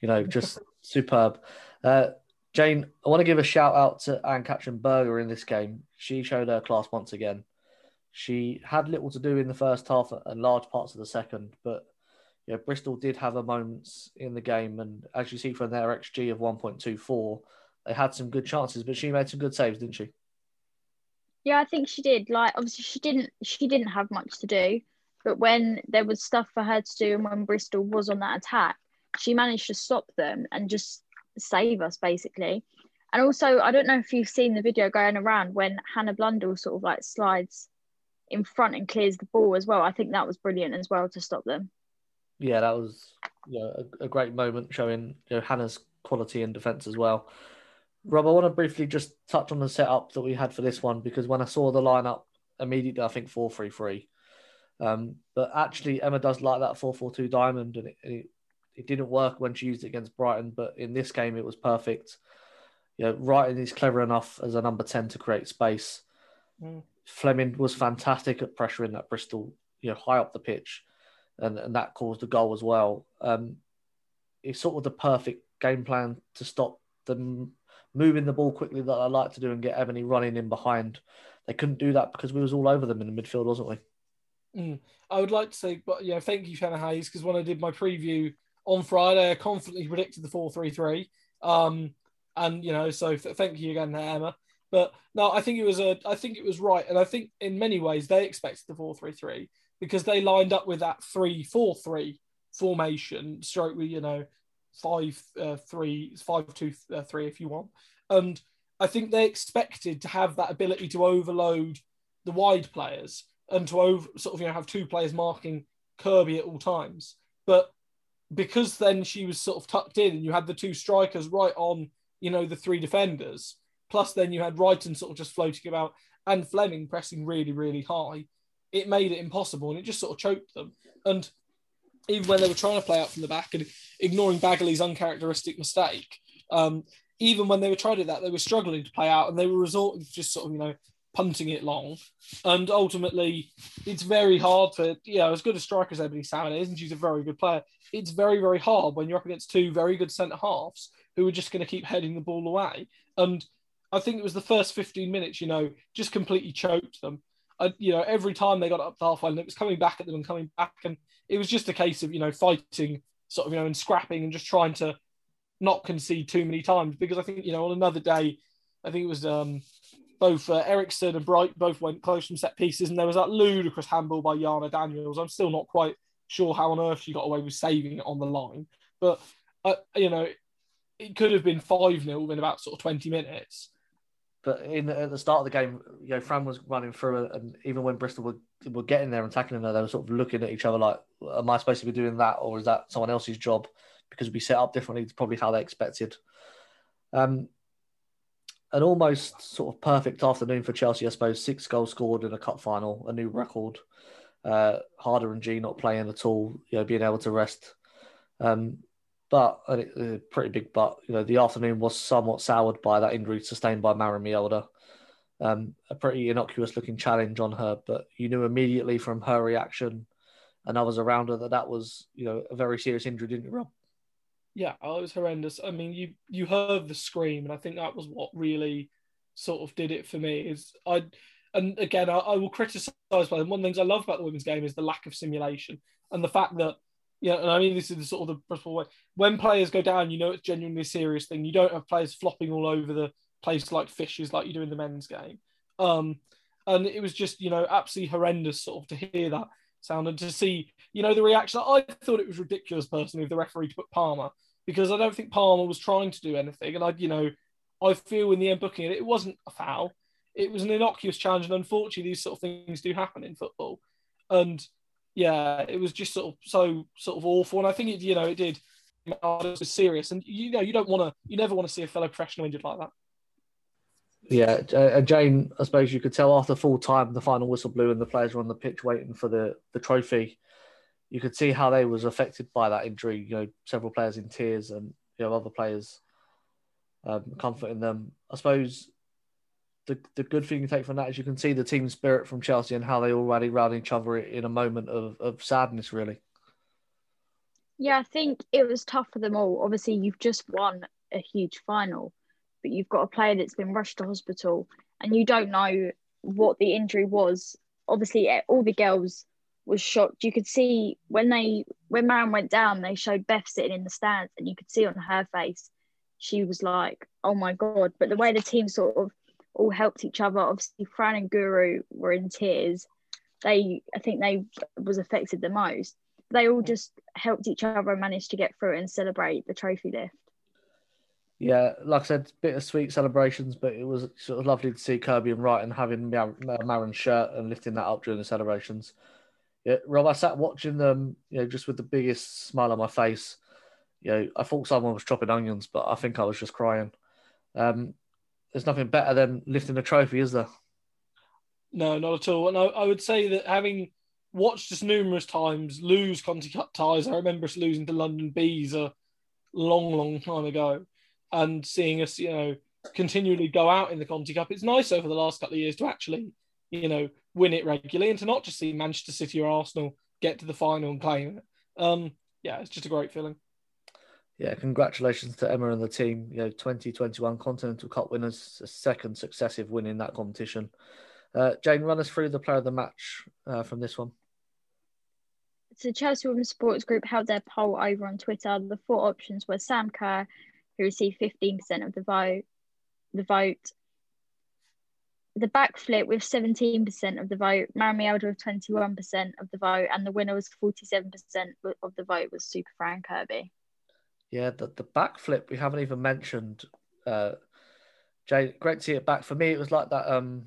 You know, just superb. Uh, Jane, I want to give a shout out to Anne Katrin Berger in this game. She showed her class once again. She had little to do in the first half and large parts of the second, but you know, Bristol did have her moments in the game. And as you see from their X G of one point two four, they had some good chances, but she made some good saves, didn't she? Yeah, I think she did. Like, obviously she didn't, she didn't have much to do, but when there was stuff for her to do and when Bristol was on that attack, she managed to stop them and just save us basically. And also, I don't know if you've seen the video going around when Hannah Blundell sort of like slides in front and clears the ball as well. I think that was brilliant as well to stop them. Yeah, that was you know, a, a great moment showing you know, Hannah's quality in defence as well. Rob, I want to briefly just touch on the setup that we had for this one, because when I saw the lineup immediately, I think four three three. Um, but actually, Emma does like that four four two diamond, and it, it, it didn't work when she used it against Brighton, but in this game, it was perfect. You know, Wright is clever enough as a number ten to create space. Mm. Fleming was fantastic at pressuring that Bristol, you know, high up the pitch, and, and that caused a goal as well. Um, it's sort of the perfect game plan to stop them moving the ball quickly that I like to do and get Ebony running in behind. They couldn't do that because we was all over them in the midfield, wasn't we? Mm. I would like to say, but yeah, thank you, Shanna Hayes, because when I did my preview on Friday, I confidently predicted the four three three. Um, and you know, so thank you again, Emma. But no, I think it was a, I think it was right, and I think in many ways they expected the four three three because they lined up with that three four three formation, stroke with you know five uh, three five two uh, three if you want, and I think they expected to have that ability to overload the wide players and to over, sort of you know have two players marking Kirby at all times, but because then she was sort of tucked in and you had the two strikers right on you know the three defenders. Plus, then you had Wrighton sort of just floating about and Fleming pressing really, really high. It made it impossible and it just sort of choked them. And even when they were trying to play out from the back and ignoring Bagley's uncharacteristic mistake, um, even when they were trying to do that, they were struggling to play out and they were resorting to just sort of, you know, punting it long. And ultimately, it's very hard for, you know, as good a striker as Ebony Salmon is, and she's a very good player, it's very, very hard when you're up against two very good centre-halves who are just going to keep heading the ball away. And I think it was the first fifteen minutes, you know, just completely choked them. I, you know, every time they got up the halfway, and it was coming back at them and coming back. And it was just a case of, you know, fighting sort of, you know, and scrapping and just trying to not concede too many times. Because I think, you know, on another day, I think it was um, both uh, Ericsson and Bright both went close from set pieces. And there was that ludicrous handball by Jonna Daniels. I'm still not quite sure how on earth she got away with saving it on the line. But, uh, you know, it could have been five nil in about sort of twenty minutes. But in the, at the start of the game, you know, Fran was running through, and even when Bristol were, were getting there and tackling her, they were sort of looking at each other like, am I supposed to be doing that, or is that someone else's job? Because we set up differently to probably how they expected. Um, an almost sort of perfect afternoon for Chelsea, I suppose. Six goals scored in a cup final, a new record. Uh, Harder and G not playing at all, you know, being able to rest. Um But, and it, a pretty big but, you know, the afternoon was somewhat soured by that injury sustained by Maren Mjelde. Um, a pretty innocuous looking challenge on her, but you knew immediately from her reaction and others around her that that was, you know, a very serious injury, didn't you, Rob? Yeah, oh, it was horrendous. I mean, you you heard the scream, and I think that was what really sort of did it for me. Is I, and again, I, I will criticise by them. One of the things I love about the women's game is the lack of simulation and the fact that, yeah, and I mean, this is the sort of the principal way. When players go down, you know it's genuinely a serious thing. You don't have players flopping all over the place like fishes like you do in the men's game. Um, and it was just, you know, absolutely horrendous sort of to hear that sound, and to see, you know, the reaction. I thought it was ridiculous personally of the referee to put Palmer, because I don't think Palmer was trying to do anything. And I, you know, I feel in the end booking it, it wasn't a foul. It was an innocuous challenge. And unfortunately, these sort of things do happen in football. And yeah, it was just sort of so sort of awful. And I think it, you know, it did. It was serious. And, you know, you don't want to, you never want to see a fellow professional injured like that. Yeah, uh, Jane, I suppose you could tell after full time, the final whistle blew and the players were on the pitch waiting for the, the trophy. You could see how they was affected by that injury. You know, several players in tears and, you know, other players um, comforting them. I suppose the the good thing you take from that is you can see the team spirit from Chelsea and how they all rallied round each other in a moment of, of sadness, really. Yeah, I think it was tough for them all. Obviously, you've just won a huge final, but you've got a player that's been rushed to hospital and you don't know what the injury was. Obviously, all the girls was shocked. You could see when they when Maren went down, they showed Beth sitting in the stands and you could see on her face, she was like, oh my God. But the way the team sort of all helped each other, obviously Fran and Guru were in tears. They, I think they was affected the most. They all just helped each other and managed to get through and celebrate the trophy lift. Yeah, like I said, bittersweet celebrations, but it was sort of lovely to see Kirby and Wright and having Maren's shirt and lifting that up during the celebrations. Yeah, Rob, I sat watching them, you know, just with the biggest smile on my face. You know, I thought someone was chopping onions, but I think I was just crying. Um, there's nothing better than lifting a trophy, is there? No, not at all. And I, I would say that having watched us numerous times lose Conti Cup ties, I remember us losing to London Bees a long, long time ago, and seeing us, you know, continually go out in the Conti Cup. It's nice over the last couple of years to actually, you know, win it regularly and to not just see Manchester City or Arsenal get to the final and claim it. Um, yeah, it's just a great feeling. Yeah, congratulations to Emma and the team. You know, twenty twenty-one Continental Cup winners, a second successive win in that competition. Uh, Jane, run us through the player of the match uh, from this one. So Chelsea Women's Supporters Group held their poll over on Twitter. The four options were Sam Kerr, who received fifteen percent of the vote, the vote. The backflip with seventeen percent of the vote, Maren Mjelde with twenty-one percent of the vote, and the winner was forty-seven percent of the vote was Super Fran Kirby. Yeah, the, the backflip we haven't even mentioned. Uh, Jay, great to see it back. For me, it was like that um,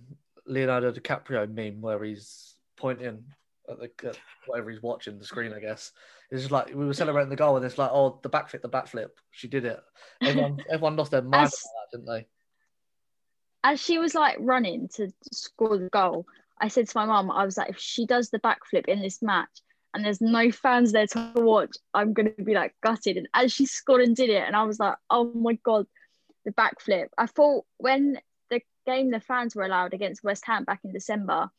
Leonardo DiCaprio meme where he's pointing at, the, at whatever he's watching, the screen, I guess. It's just like we were celebrating the goal and it's like, oh, the backflip, the backflip. She did it. Everyone, everyone lost their mind As, about that, didn't they? As she was like running to score the goal, I said to my mum, I was like, if she does the backflip in this match and there's no fans there to watch, I'm going to be like gutted. And as she scored and did it, and I was like, oh my God, the backflip. I thought when the game the fans were allowed against West Ham back in December,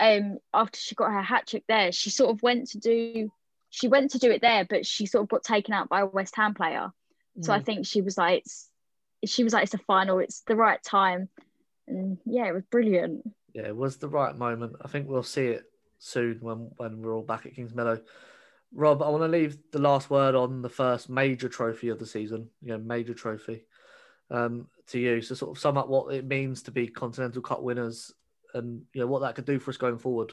um, after she got her hat trick there, she sort of went to do. She went to do it there, but she sort of got taken out by a West Ham player. So mm. I think she was like, it's, she was like, it's the final, it's the right time. And yeah, it was brilliant. Yeah, it was the right moment. I think we'll see it soon when, when we're all back at Kingsmeadow. Rob, I want to leave the last word on the first major trophy of the season, you know, major trophy um, to you. So sort of sum up what it means to be Continental Cup winners and, you know, what that could do for us going forward.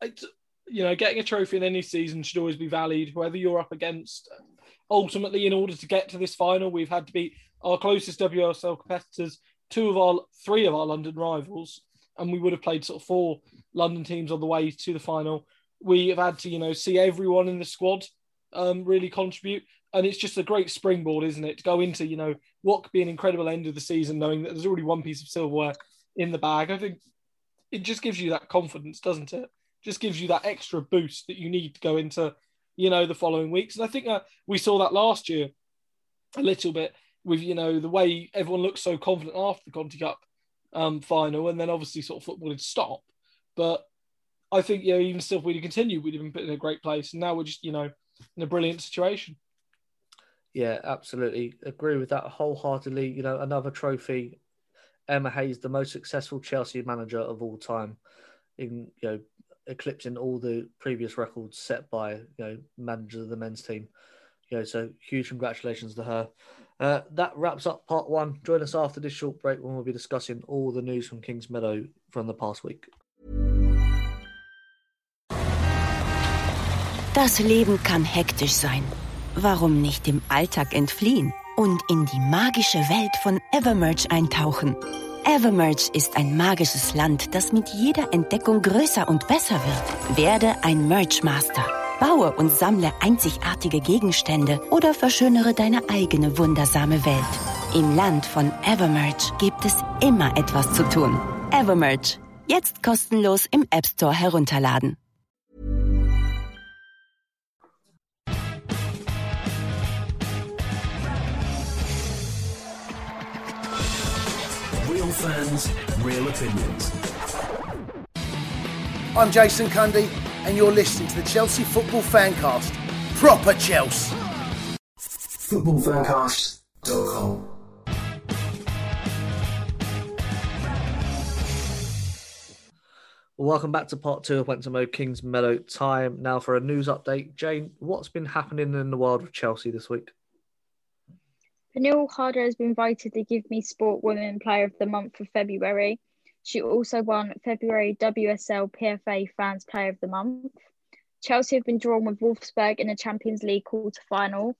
It's, you know, getting a trophy in any season should always be valued, whether you're up against. Ultimately, in order to get to this final, we've had to beat our closest W S L competitors, two of our, three of our London rivals, and we would have played sort of four London teams on the way to the final. We have had to, you know, see everyone in the squad um, really contribute, and it's just a great springboard, isn't it, to go into, you know, what could be an incredible end of the season, knowing that there's already one piece of silverware in the bag. I think it just gives you that confidence, doesn't it? Just gives you that extra boost that you need to go into, you know, the following weeks. And I think uh, we saw that last year a little bit with, you know, the way everyone looked so confident after the Conti Cup um, final, and then obviously sort of football did stop. But I think, you know, even still, if we'd have continued, we'd have been put in a great place. And now we're just, you know, in a brilliant situation. Yeah, absolutely. Agree with that wholeheartedly. You know, another trophy. Emma Hayes, the most successful Chelsea manager of all time, in, you know, eclipsing all the previous records set by, you know, manager of the men's team. You know, so huge congratulations to her. Uh, that wraps up part one. Join us after this short break when we'll be discussing all the news from Kingsmeadow from the past week. Das Leben kann hektisch sein. Warum nicht dem Alltag entfliehen und in die magische Welt von Evermerge eintauchen? Evermerge ist ein magisches Land, das mit jeder Entdeckung größer und besser wird. Werde ein Merge Master. Baue und sammle einzigartige Gegenstände oder verschönere deine eigene wundersame Welt. Im Land von Evermerge gibt es immer etwas zu tun. Evermerge. Jetzt kostenlos im App Store herunterladen. Real fans, real opinions. I'm Jason Cundy, and you're listening to the Chelsea Football Fancast. Proper Chelsea. football fancast dot com. Welcome back to part two of Went To Mow Kingsmeadow. Time now for a news update. Jane, what's been happening in the world of Chelsea this week? Pernille Harder has been voted the Give Me Sport Women Player of the Month for February. She also won February W S L P F A Fans Player of the Month. Chelsea have been drawn with Wolfsburg in the Champions League quarter-final.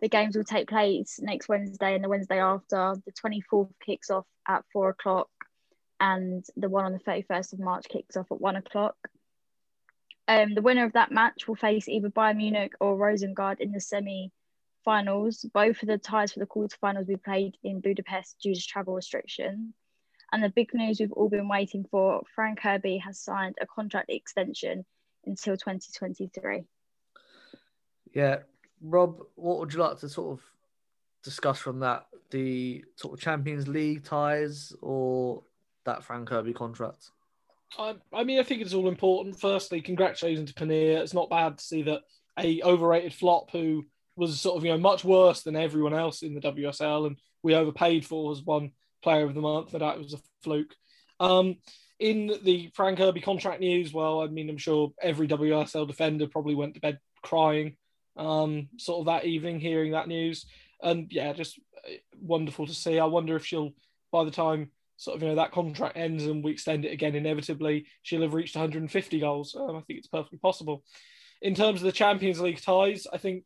The games will take place next Wednesday and the Wednesday after. The twenty-fourth kicks off at four o'clock. And the one on the thirty-first of March kicks off at one o'clock. Um, the winner of that match will face either Bayern Munich or Rosengard in the semi-finals. Both of the ties for the quarterfinals will be played in Budapest due to travel restriction. And the big news we've all been waiting for, Fran Kirby has signed a contract extension until twenty twenty-three. Yeah, Rob, what would you like to sort of discuss from that? The sort of Champions League ties or that Fran Kirby contract? I, I mean, I think it's all important. Firstly, congratulations to Pernille. It's not bad to see that a overrated flop who was sort of, you know, much worse than everyone else in the W S L and we overpaid for as one player of the month, but that was a fluke. Um, in the Fran Kirby contract news, well, I mean, I'm sure every W S L defender probably went to bed crying um, sort of that evening, hearing that news. And yeah, just wonderful to see. I wonder if she'll, by the time sort of, you know, that contract ends and we extend it again inevitably, she'll have reached one hundred fifty goals. Um, I think it's perfectly possible. In terms of the Champions League ties, I think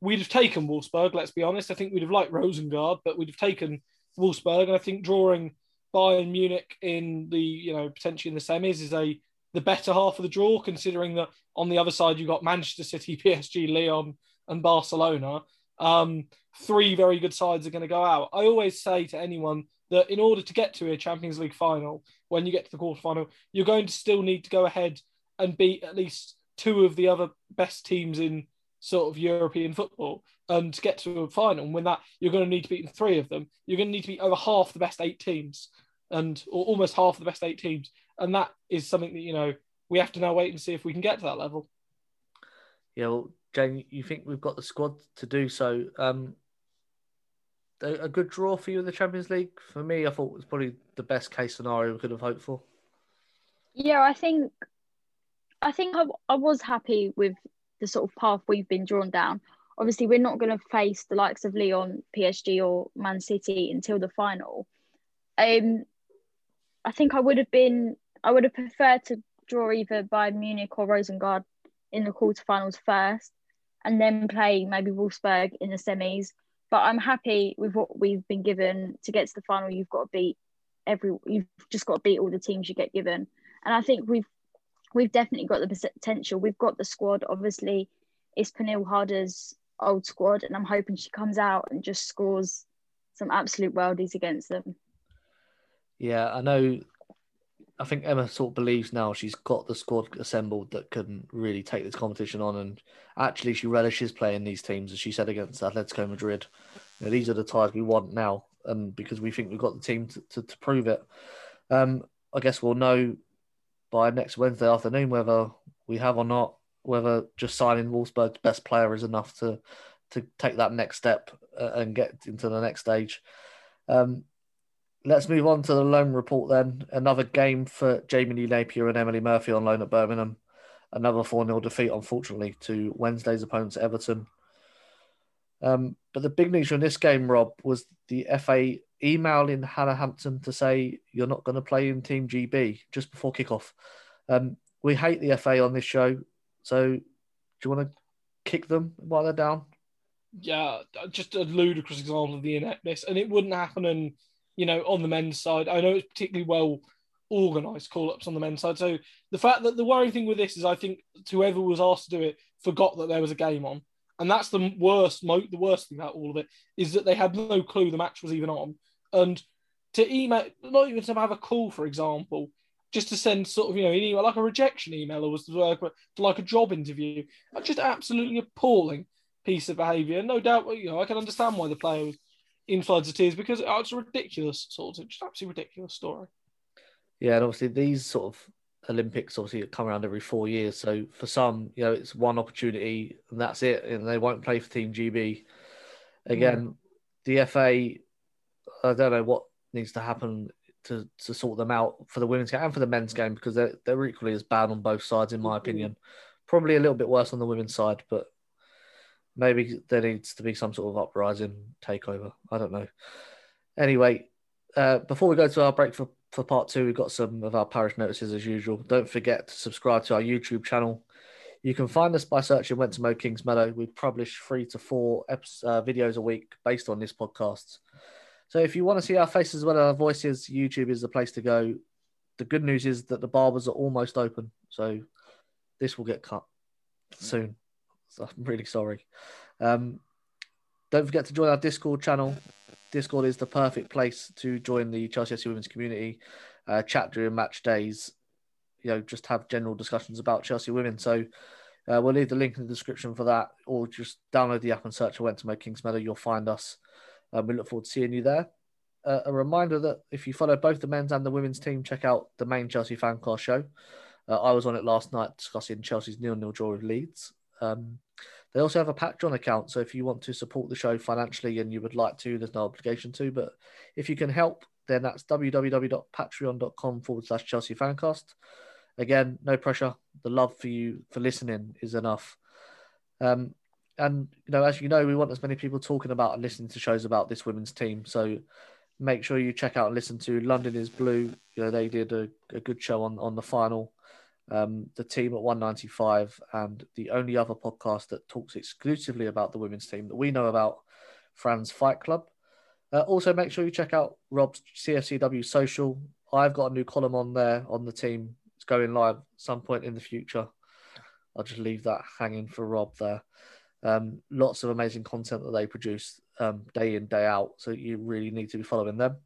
we'd have taken Wolfsburg, let's be honest. I think we'd have liked Rosengard, but we'd have taken Wolfsburg. And I think drawing Bayern Munich in the, you know, potentially in the semis is a the better half of the draw, considering that on the other side you've got Manchester City, P S G, Lyon and Barcelona. Um, three very good sides are going to go out. I always say to anyone that in order to get to a Champions League final, when you get to the quarterfinal, you're going to still need to go ahead and beat at least two of the other best teams in sort of European football. And to get to a final and win that, you're going to need to beat three of them. You're going to need to beat over half the best eight teams and or almost half the best eight teams. And that is something that, you know, we have to now wait and see if we can get to that level. Yeah, well, Jane, you think we've got the squad to do so. Um A good draw for you in the Champions League? For me, I thought it was probably the best case scenario we could have hoped for. Yeah, I think I think I, I was happy with the sort of path we've been drawn down. Obviously, we're not going to face the likes of Lyon, P S G or Man City until the final. Um, I think I would have been, I would have preferred to draw either Bayern Munich or Rosengard in the quarterfinals first and then play maybe Wolfsburg in the semis. But I'm happy with what we've been given. To get to the final, you've got to beat every. You've just got to beat all the teams you get given, and I think we've we've definitely got the potential. We've got the squad. Obviously, it's Pernille Harder's old squad, and I'm hoping she comes out and just scores some absolute worldies against them. Yeah, I know. I think Emma sort of believes now she's got the squad assembled that can really take this competition on, and actually she relishes playing these teams, as she said against Atletico Madrid. You know, these are the ties we want now, and because we think we've got the team to, to, to prove it. Um, I guess we'll know by next Wednesday afternoon whether we have or not, whether just signing Wolfsburg's best player is enough to to take that next step and get into the next stage. Um, Let's move on to the loan report then. Another game for Jamie Napier and Emily Murphy on loan at Birmingham. Another four nil defeat, unfortunately, to Wednesday's opponents, Everton. Um, but the big news from this game, Rob, was the F A emailing Hannah Hampton to say you're not going to play in Team G B just before kickoff. Um, we hate the F A on this show, so do Do you want to kick them while they're down? Yeah, just a ludicrous example of the ineptness. And it wouldn't happen, and you know, on the men's side. I know it's particularly well organised call-ups on the men's side. So the fact that the worrying thing with this is I think whoever was asked to do it forgot that there was a game on. And that's the worst mo- the worst thing about all of it is that they had no clue the match was even on. And to email, not even to have a call, for example, just to send sort of, you know, an email, like a rejection email or was like a, like a job interview. Just absolutely appalling piece of behaviour. No doubt, you know, I can understand why the player was in floods of tears because oh, it's a ridiculous sort of, just absolutely ridiculous story. Yeah, and obviously these sort of Olympics obviously come around every four years. So for some, you know, it's one opportunity and that's it. And they won't play for Team G B. Again, yeah. The F A, I don't know what needs to happen to, to sort them out for the women's game and for the men's game because they're, they're equally as bad on both sides, in my opinion. Probably a little bit worse on the women's side, but maybe there needs to be some sort of uprising takeover. I don't know. Anyway, uh, before we go to our break for For part two, we've got some of our parish notices as usual. Don't forget to subscribe to our YouTube channel. You can find us by searching Went To Mow Kingsmeadow. We publish three to four episodes, uh, videos a week based on this podcast. So if you want to see our faces as well as our voices, YouTube is the place to go. The good news is that the barbers are almost open, so this will get cut soon. So I'm really sorry. Um, don't forget to join our Discord channel. Discord is the perfect place to join the Chelsea F C women's community, uh, chat during match days, you know, just have general discussions about Chelsea women. So uh, we'll leave the link in the description for that, or just download the app and search for Went To Mow Kingsmeadow. You'll find us. Um, we look forward to seeing you there. Uh, a reminder that if you follow both the men's and the women's team, check out the main Chelsea Fancast show. Uh, I was on it last night discussing Chelsea's nil-nil draw with Leeds. Um, They also have a Patreon account, so if you want to support the show financially and you would like to, there's no obligation to, but if you can help, then that's www.patreon.com forward slash Chelsea Fancast. Again, no pressure. The love for you for listening is enough. Um, and, you know, as you know, we want as many people talking about and listening to shows about this women's team, so make sure you check out and listen to London is Blue. You know, they did a, a good show on, on the final. Um, the team at one ninety-five, and the only other podcast that talks exclusively about the women's team that we know about, Fran's Fight Club. Uh, also, make sure you check out Rob's C F C W social. I've got a new column on there on the team. It's going live at some point in the future. I'll just leave that hanging for Rob there. Um, lots of amazing content that they produce um, day in, day out, so you really need to be following them.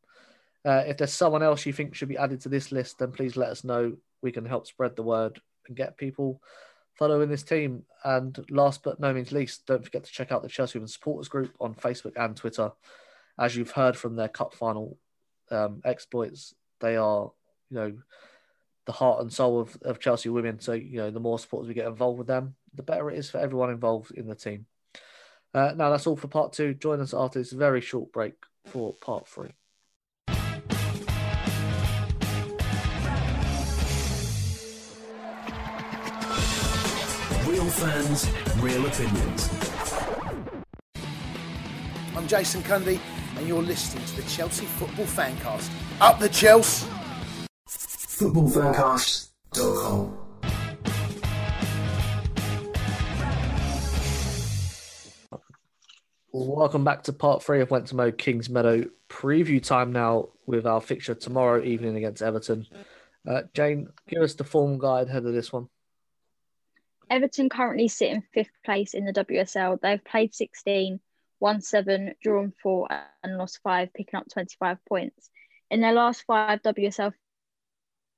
Uh, if there's someone else you think should be added to this list, then please let us know. We can help spread the word and get people following this team. And last but no means least, don't forget to check out the Chelsea Women Supporters Group on Facebook and Twitter. As you've heard from their cup final um, exploits, they are, you know, the heart and soul of, of Chelsea women. So, you know, the more supporters we get involved with them, the better it is for everyone involved in the team. Uh, now, that's all for part two. Join us after this very short break for part three. Fans, real opinions. I'm Jason Cundy, and you're listening to the Chelsea Football Fancast. Up the Chelsea! football fancast dot com Welcome back to part three of Went To Mow Kingsmeadow. Preview time now with our fixture tomorrow evening against Everton. Uh, Jane, give us the form guide ahead of this one. Everton currently sit in fifth place in the W S L. They've played sixteen, won seven, drawn four and lost five, picking up twenty-five points. In their last five W S L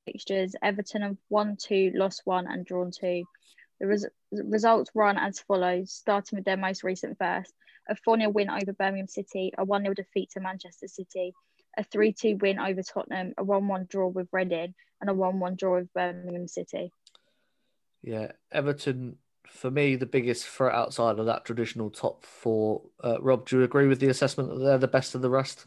fixtures, Everton have won two, lost one and drawn two. The res- results run as follows, starting with their most recent first. A four nil win over Birmingham City, a one nil defeat to Manchester City, a three two win over Tottenham, a one one draw with Reading and a one one draw with Birmingham City. Yeah, Everton, for me, the biggest threat outside of that traditional top four. Uh, Rob, do you agree with the assessment that they're the best of the rest?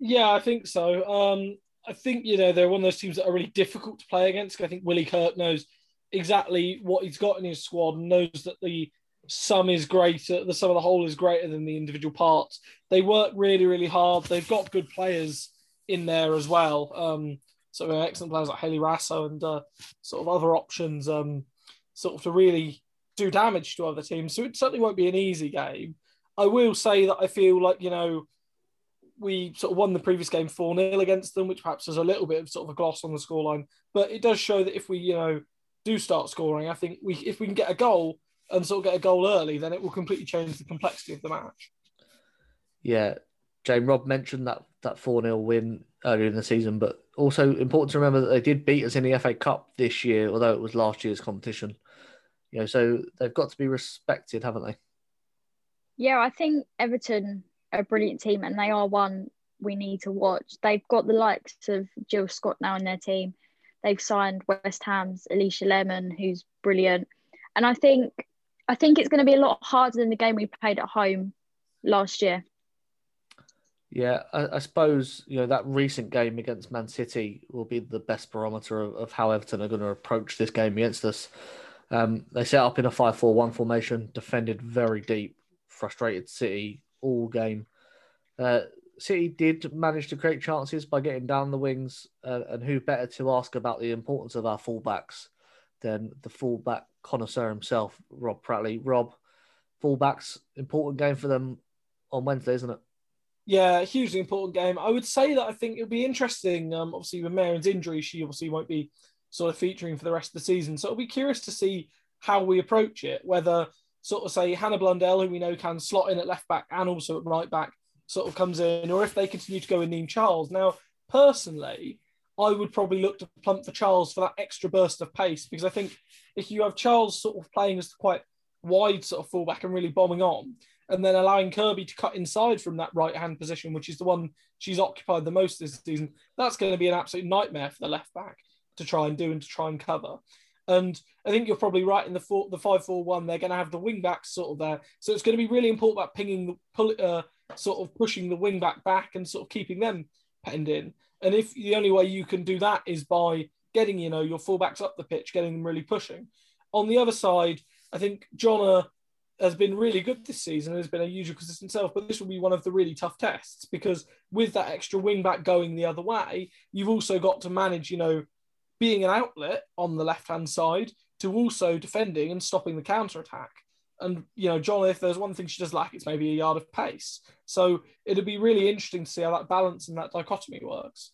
Yeah, I think so. Um, I think, you know, they're one of those teams that are really difficult to play against. I think Willie Kirk knows exactly what he's got in his squad and knows that the sum is greater, the sum of the whole is greater than the individual parts. They work really, really hard. They've got good players in there as well. Um So excellent players like Hayley Rasso and uh, sort of other options um, sort of to really do damage to other teams. So it certainly won't be an easy game. I will say that I feel like, you know, we sort of won the previous game four nil against them, which perhaps is a little bit of sort of a gloss on the scoreline. But it does show that if we, you know, do start scoring, I think we if we can get a goal and sort of get a goal early, then it will completely change the complexity of the match. Yeah. Jane, Rob mentioned that that four nil win earlier in the season, but also important to remember that they did beat us in the F A Cup this year, although it was last year's competition. You know, so they've got to be respected, haven't they? Yeah, I think Everton are a brilliant team and they are one we need to watch. They've got the likes of Jill Scott now in their team. They've signed West Ham's Alicia Lemon, who's brilliant. And I think I think it's going to be a lot harder than the game we played at home last year. Yeah, I, I suppose, you know, that recent game against Man City will be the best barometer of, of how Everton are going to approach this game against us. Um, they set up in a five four one formation, defended very deep, frustrated City all game. Uh, City did manage to create chances by getting down the wings, uh, and who better to ask about the importance of our fullbacks than the fullback connoisseur himself, Rob Prattley. Rob, fullbacks, important game for them on Wednesday, isn't it? Yeah, hugely important game. I would say that I think it'll be interesting. Um, obviously, with Maren's injury, she obviously won't be sort of featuring for the rest of the season. So it'll be curious to see how we approach it, whether sort of say Hannah Blundell, who we know can slot in at left back and also at right back, sort of comes in, or if they continue to go with Niamh Charles. Now, personally, I would probably look to plump for Charles for that extra burst of pace, because I think if you have Charles sort of playing as quite wide sort of fullback and really bombing on, and then allowing Kirby to cut inside from that right-hand position, which is the one she's occupied the most this season, that's going to be an absolute nightmare for the left-back to try and do and to try and cover. And I think you're probably right in the four, the five four one, they're going to have the wing-backs sort of there. So it's going to be really important about pinging, the pull, uh, sort of pushing the wing-back back and sort of keeping them penned in. And if the only way you can do that is by getting, you know, your full-backs up the pitch, getting them really pushing. On the other side, I think Jonna has been really good this season and has been a usual consistent self, but this will be one of the really tough tests, because with that extra wing back going the other way, you've also got to manage, you know, being an outlet on the left-hand side to also defending and stopping the counter-attack. And, you know, Jonna, if there's one thing she does lack, it's maybe a yard of pace. So it'll be really interesting to see how that balance and that dichotomy works.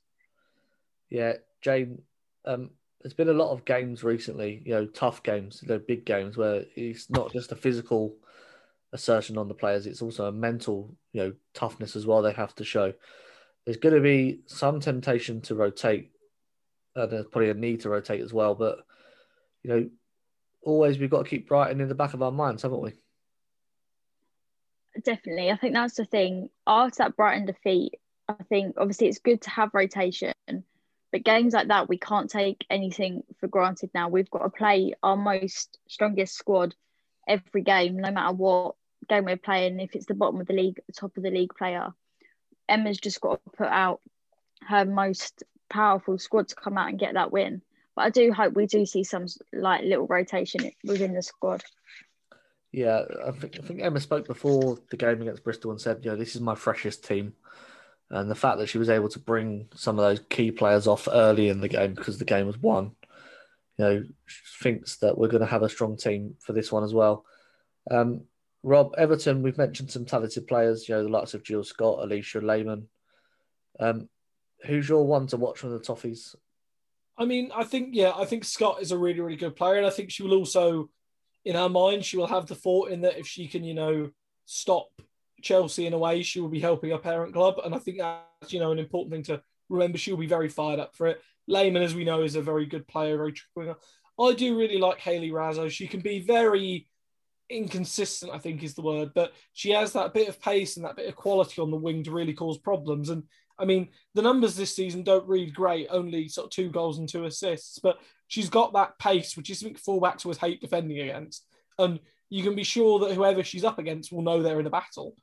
Yeah, Jane, um, there's been a lot of games recently, you know, tough games, you know, big games, where it's not just a physical assertion on the players, it's also a mental, you know, toughness as well they have to show. There's going to be some temptation to rotate, and there's probably a need to rotate as well, but, you know, always we've got to keep Brighton in the back of our minds, haven't we? Definitely. I think that's the thing. After that Brighton defeat, I think obviously it's good to have rotation, but games like that, we can't take anything for granted now. We've got to play our most strongest squad every game, no matter what game we're playing. If it's the bottom of the league, the top of the league player, Emma's just got to put out her most powerful squad to come out and get that win. But I do hope we do see some like little rotation within the squad. Yeah, I think, I think Emma spoke before the game against Bristol and said, you know, this is my freshest team. And the fact that she was able to bring some of those key players off early in the game because the game was won, you know, she thinks that we're going to have a strong team for this one as well. Um, Rob, Everton, we've mentioned some talented players, you know, the likes of Jill Scott, Alicia Lehman. Um, who's your one to watch from the Toffees? I mean, I think, yeah, I think Scott is a really, really good player. And I think she will also, in her mind, she will have the thought in that if she can, you know, stop Chelsea in a way, she will be helping her parent club, and I think that's, you know, an important thing to remember. She'll be very fired up for it. Lehman, as we know, is a very good player, very trick winger. I do really like Hayley Razzo. She can be very inconsistent, I think is the word, but she has that bit of pace and that bit of quality on the wing to really cause problems. And I mean, the numbers this season don't read great, only sort of two goals and two assists, but she's got that pace, which is something fullbacks always hate defending against, and you can be sure that whoever she's up against will know they're in a battle.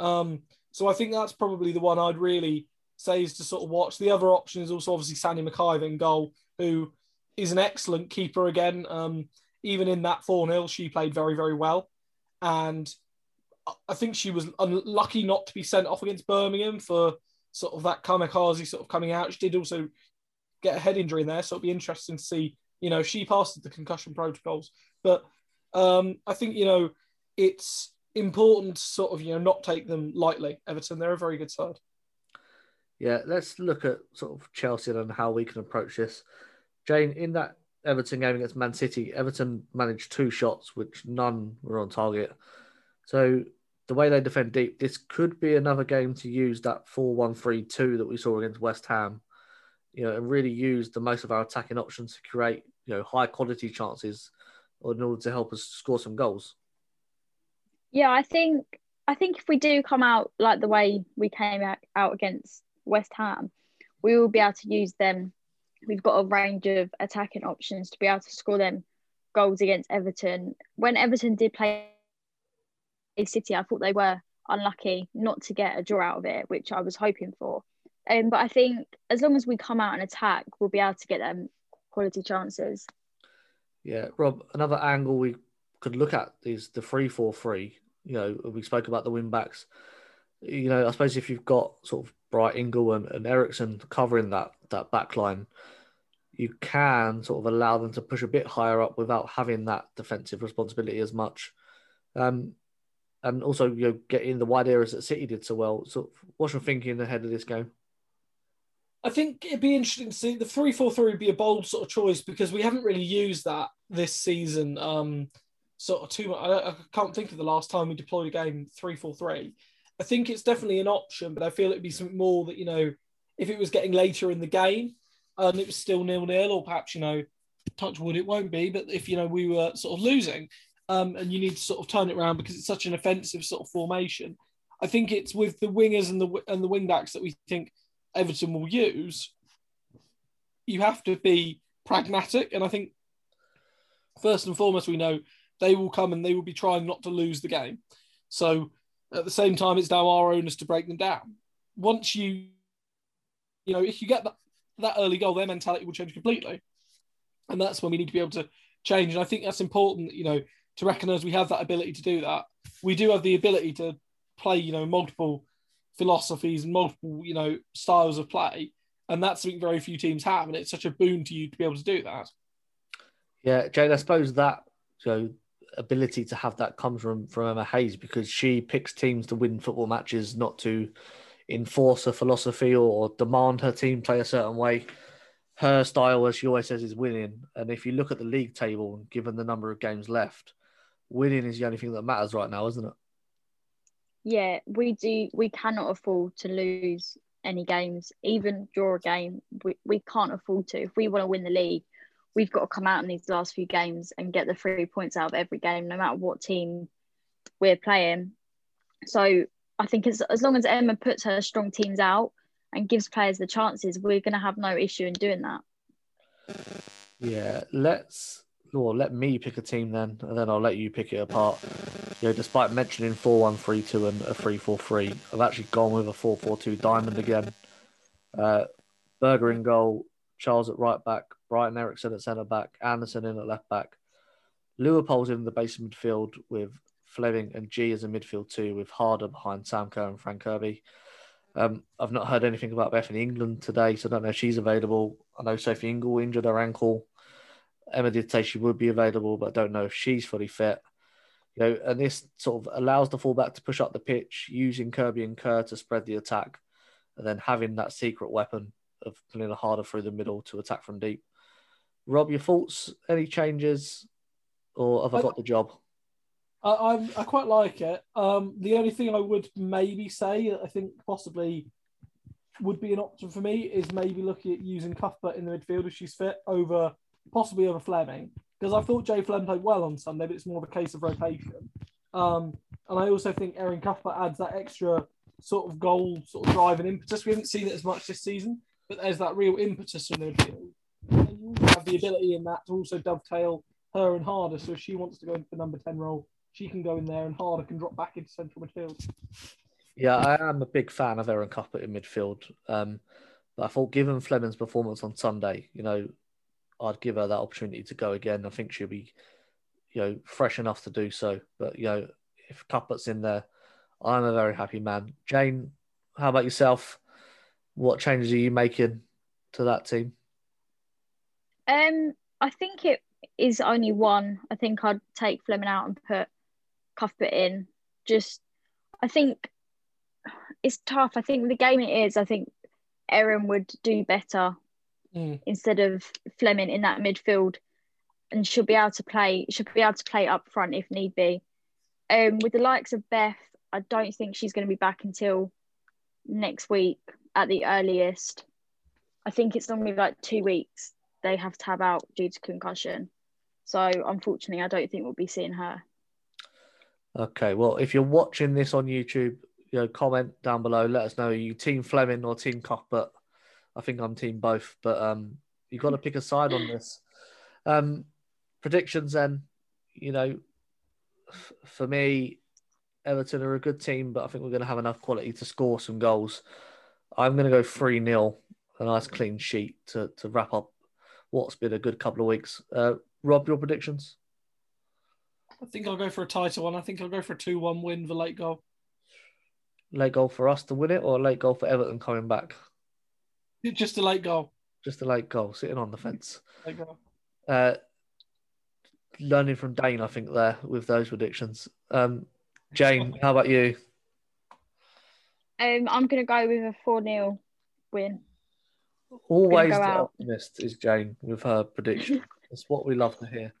Um, so I think that's probably the one I'd really say is to sort of watch. The other option is also obviously Sandy McIver in goal, who is an excellent keeper again. Um, even in that four nil, she played very, very well. And I think she was unlucky not to be sent off against Birmingham for sort of that kamikaze sort of coming out. She did also get a head injury in there, so it'll be interesting to see, you know, she passed the concussion protocols. But um, I think, you know, it's important to sort of, you know, not take them lightly. Everton, they're a very good side. Yeah, let's look at sort of Chelsea and how we can approach this. Jane, in that Everton game against Man City, Everton managed two shots, which none were on target. So the way they defend deep, this could be another game to use that four one three two that we saw against West Ham, you know, and really use the most of our attacking options to create, you know, high quality chances in order to help us score some goals. Yeah, I think I think if we do come out like the way we came out against West Ham, we will be able to use them. We've got a range of attacking options to be able to score them goals against Everton. When Everton did play City, I thought they were unlucky not to get a draw out of it, which I was hoping for. Um, but I think as long as we come out and attack, we'll be able to get them quality chances. Yeah, Rob, another angle we could look at is the three four three. You know, we spoke about the wing-backs. You know, I suppose if you've got sort of Bright, Ingle and, and Ericsson covering that that back line, you can sort of allow them to push a bit higher up without having that defensive responsibility as much. Um, and also, you know, getting the wide areas that City did so well. So what's your thinking ahead of this game? I think it'd be interesting to see. The three four three would be a bold sort of choice because we haven't really used that this season. Um, sort of too much. I, I can't think of the last time we deployed a game three four three. I think it's definitely an option, but I feel it'd be something more that, you know, if it was getting later in the game and it was still nil nil, or perhaps, you know, touch wood, it won't be, but if, you know, we were sort of losing um, and you need to sort of turn it around because it's such an offensive sort of formation. I think it's with the wingers and the and the wing-backs that we think Everton will use. You have to be pragmatic, and I think first and foremost, we know they will come and they will be trying not to lose the game. So at the same time, it's now our onus to break them down. Once you, you know, if you get that, that early goal, their mentality will change completely. And that's when we need to be able to change. And I think that's important, you know, to recognise we have that ability to do that. We do have the ability to play, you know, multiple philosophies and multiple, you know, styles of play. And that's something very few teams have. And it's such a boon to you to be able to do that. Yeah, Jane, I suppose that, so ability to have that comes from, from Emma Hayes, because she picks teams to win football matches, not to enforce a philosophy or demand her team play a certain way. Her style, as she always says, is winning. And if you look at the league table, given the number of games left, winning is the only thing that matters right now, isn't it? Yeah, we do. We cannot afford to lose any games, even draw a game. We, we can't afford to. If we want to win the league, we've got to come out in these last few games and get the three points out of every game, no matter what team we're playing. So I think as, as long as Emma puts her strong teams out and gives players the chances, we're going to have no issue in doing that. Yeah, let's well, let me pick a team then, and then I'll let you pick it apart. You know, despite mentioning four one three two and a three four three, I've actually gone with a four four two diamond again. Uh, Berger in goal, Charles at right back, Brighton Eriksson at centre-back, Andersson in at left-back. Leopold's in the base midfield with Fleming and G as a midfield two, with Harder behind Sam Kerr and Fran Kirby. Um, I've not heard anything about Bethany England today, so I don't know if she's available. I know Sophie Ingle injured her ankle. Emma did say she would be available, but I don't know if she's fully fit. You know, and this sort of allows the fullback to push up the pitch, using Kirby and Kerr to spread the attack, and then having that secret weapon of Pernille Harder through the middle to attack from deep. Rob, your thoughts? Any changes, or have I got the job? I, I, I quite like it. Um, the only thing I would maybe say, I think possibly would be an option for me, is maybe looking at using Cuthbert in the midfield if she's fit, over possibly over Fleming, because I thought Jay Fleming played well on Sunday, but it's more of a case of rotation. Um, and I also think Erin Cuthbert adds that extra sort of goal, sort of drive and impetus. We haven't seen it as much this season, but there's that real impetus in the midfield. And you have the ability in that to also dovetail her and Harder. So if she wants to go into the number ten role, she can go in there and Harder can drop back into central midfield. Yeah, I am a big fan of Erin Cuthbert in midfield. Um, but I thought, given Fleming's performance on Sunday, you know, I'd give her that opportunity to go again. I think she'll be, you know, fresh enough to do so. But, you know, if Cuthbert's in there, I'm a very happy man. Jane, how about yourself? What changes are you making to that team? Um, I think it is only one. I think I'd take Fleming out and put Cuthbert in. Just, I think it's tough. I think the game it is, I think Erin would do better mm. instead of Fleming in that midfield, and she'll be able to play, she'll be able to play up front if need be. Um, with the likes of Beth, I don't think she's going to be back until next week at the earliest. I think it's normally like two weeks they have to have out due to concussion. So unfortunately, I don't think we'll be seeing her. Okay, well, if you're watching this on YouTube, you know, comment down below. Let us know, are you Team Fleming or Team Cuthbert? I think I'm Team both, but um, you've got to pick a side on this. Um, predictions then, you know, f- for me, Everton are a good team, but I think we're going to have enough quality to score some goals. I'm going to go three nil, a nice clean sheet to, to wrap up what's been a good couple of weeks. Uh, Rob, your predictions? I think I'll go for a tighter one. I think I'll go for a two one win for late goal. Late goal for us to win it, or a late goal for Everton coming back? Just a late goal. Just a late goal, sitting on the fence. Late goal. Uh, learning from Dane, I think, there with those predictions. Um, Jane, how about you? Um, I'm going to go with a four nil win. Always the optimist is Jane with her prediction. That's what we love to hear.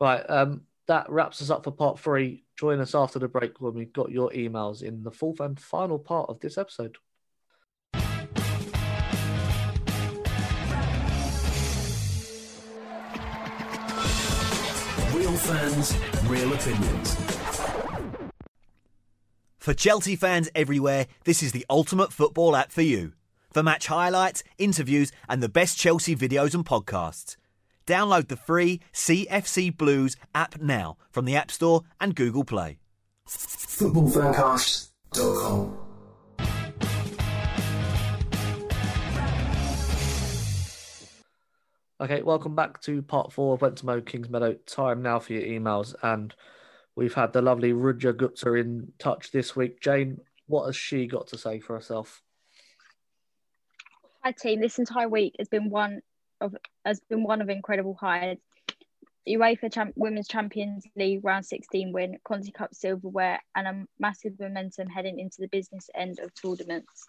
Right, um, that wraps us up for part three. Join us after the break when we've got your emails in the fourth and final part of this episode. Real fans, real opinions. For Chelsea fans everywhere, this is the ultimate football app for you. For match highlights, interviews and the best Chelsea videos and podcasts. Download the free C F C Blues app now from the App Store and Google Play. football fancast dot com Okay, welcome back to part four of Went To Mow Kingsmeadow. Time now for your emails, and we've had the lovely Rudja Gupta in touch this week. Jane, what has she got to say for herself? Hi team, this entire week has been one of has been one of incredible highs. UEFA Cham- Women's Champions League round sixteen win, Conti Cup silverware, and a massive momentum heading into the business end of tournaments.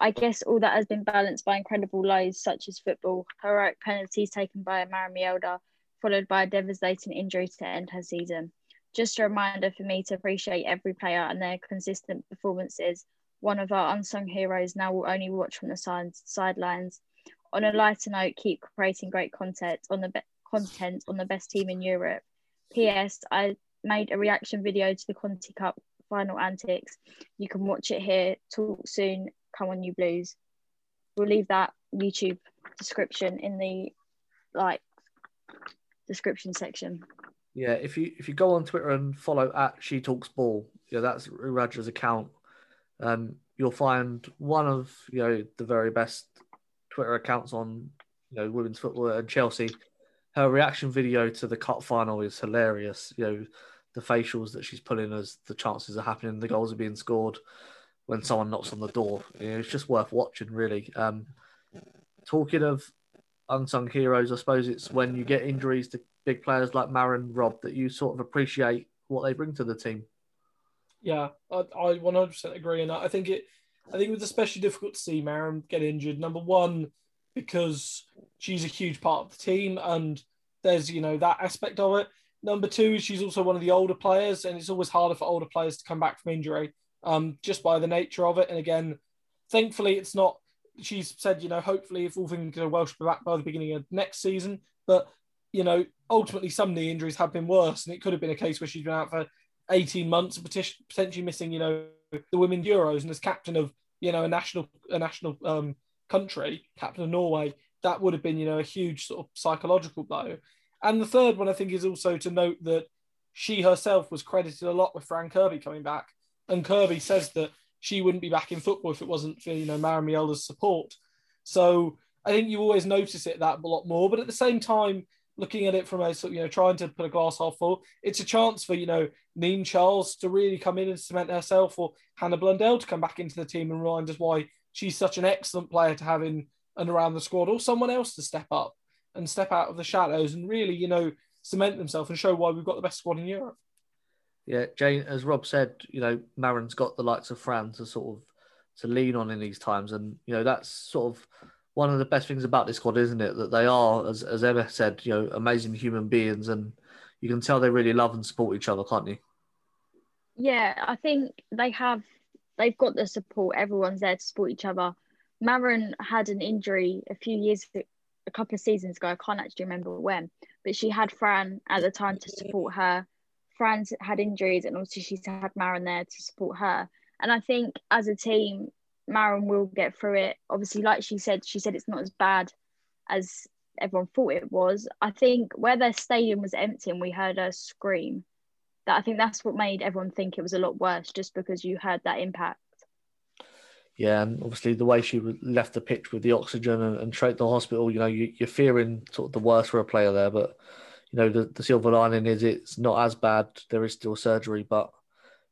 I guess all that has been balanced by incredible lows such as football, heroic penalties taken by Maren Mjelde, followed by a devastating injury to end her season. Just a reminder for me to appreciate every player and their consistent performances. One of our unsung heroes now will only watch from the side- sidelines. On a lighter note, keep creating great content on the be- content on the best team in Europe. P S. I made a reaction video to the Conti Cup final antics. You can watch it here. Talk soon. Come on, you Blues. We'll leave that YouTube description in the like description section. Yeah, if you if you go on Twitter and follow at She Talks Ball, yeah, that's Rudja's account. Um, you'll find one of you know the very best Twitter accounts on you know women's football and Chelsea. Her reaction video to the cup final is hilarious. You know, the facials that she's pulling as the chances are happening, the goals are being scored when someone knocks on the door. You know, it's just worth watching, really. Um, talking of unsung heroes, I suppose it's when you get injuries to big players like Maren, Rob, that you sort of appreciate what they bring to the team. Yeah, I, I one hundred percent agree. And I think it I think it was especially difficult to see Maren get injured. Number one, because she's a huge part of the team and there's, you know, that aspect of it. Number two, she's also one of the older players, and it's always harder for older players to come back from injury um, just by the nature of it. And again, thankfully, it's not, she's said, you know, hopefully if all things go well, she'll be back by the beginning of next season. But, you know, ultimately some knee injuries have been worse, and it could have been a case where she's been out for eighteen months, potentially missing, you know, the Women's Euros, and as captain of, you know, a national a national um, country, captain of Norway, that would have been, you know, a huge sort of psychological blow. And the third one, I think, is also to note that she herself was credited a lot with Fran Kirby coming back, and Kirby says that she wouldn't be back in football if it wasn't for, you know, Maren Mjelde's support. So I think you always notice it that a lot more, but at the same time, looking at it from a sort of, you know, trying to put a glass half full, it's a chance for, you know, Niamh Charles to really come in and cement herself, or Hannah Blundell to come back into the team and remind us why she's such an excellent player to have in and around the squad, or someone else to step up. and step out of the shadows and really, you know, cement themselves and show why we've got the best squad in Europe. Yeah, Jane, as Rob said, you know, Maren's got the likes of Fran to sort of to lean on in these times. And, you know, that's sort of one of the best things about this squad, isn't it? That they are, as, as Emma said, you know, amazing human beings, and you can tell they really love and support each other, can't you? Yeah, I think they have, they've got the support. Everyone's there to support each other. Maren had an injury a few years, a couple of seasons ago. I can't actually remember when, but she had Fran at the time to support her. Fran's had injuries, and obviously she's had Maren there to support her. And I think as a team, Maren will get through it. Obviously, like she said, she said it's not as bad as everyone thought it was. I think where their stadium was empty and we heard her scream, that I think that's what made everyone think it was a lot worse, just because you heard that impact. Yeah, and obviously the way she left the pitch with the oxygen and, and straight to the hospital, you know, you, you're fearing sort of the worst for a player there. But, you know, the, the silver lining is it's not as bad. There is still surgery, but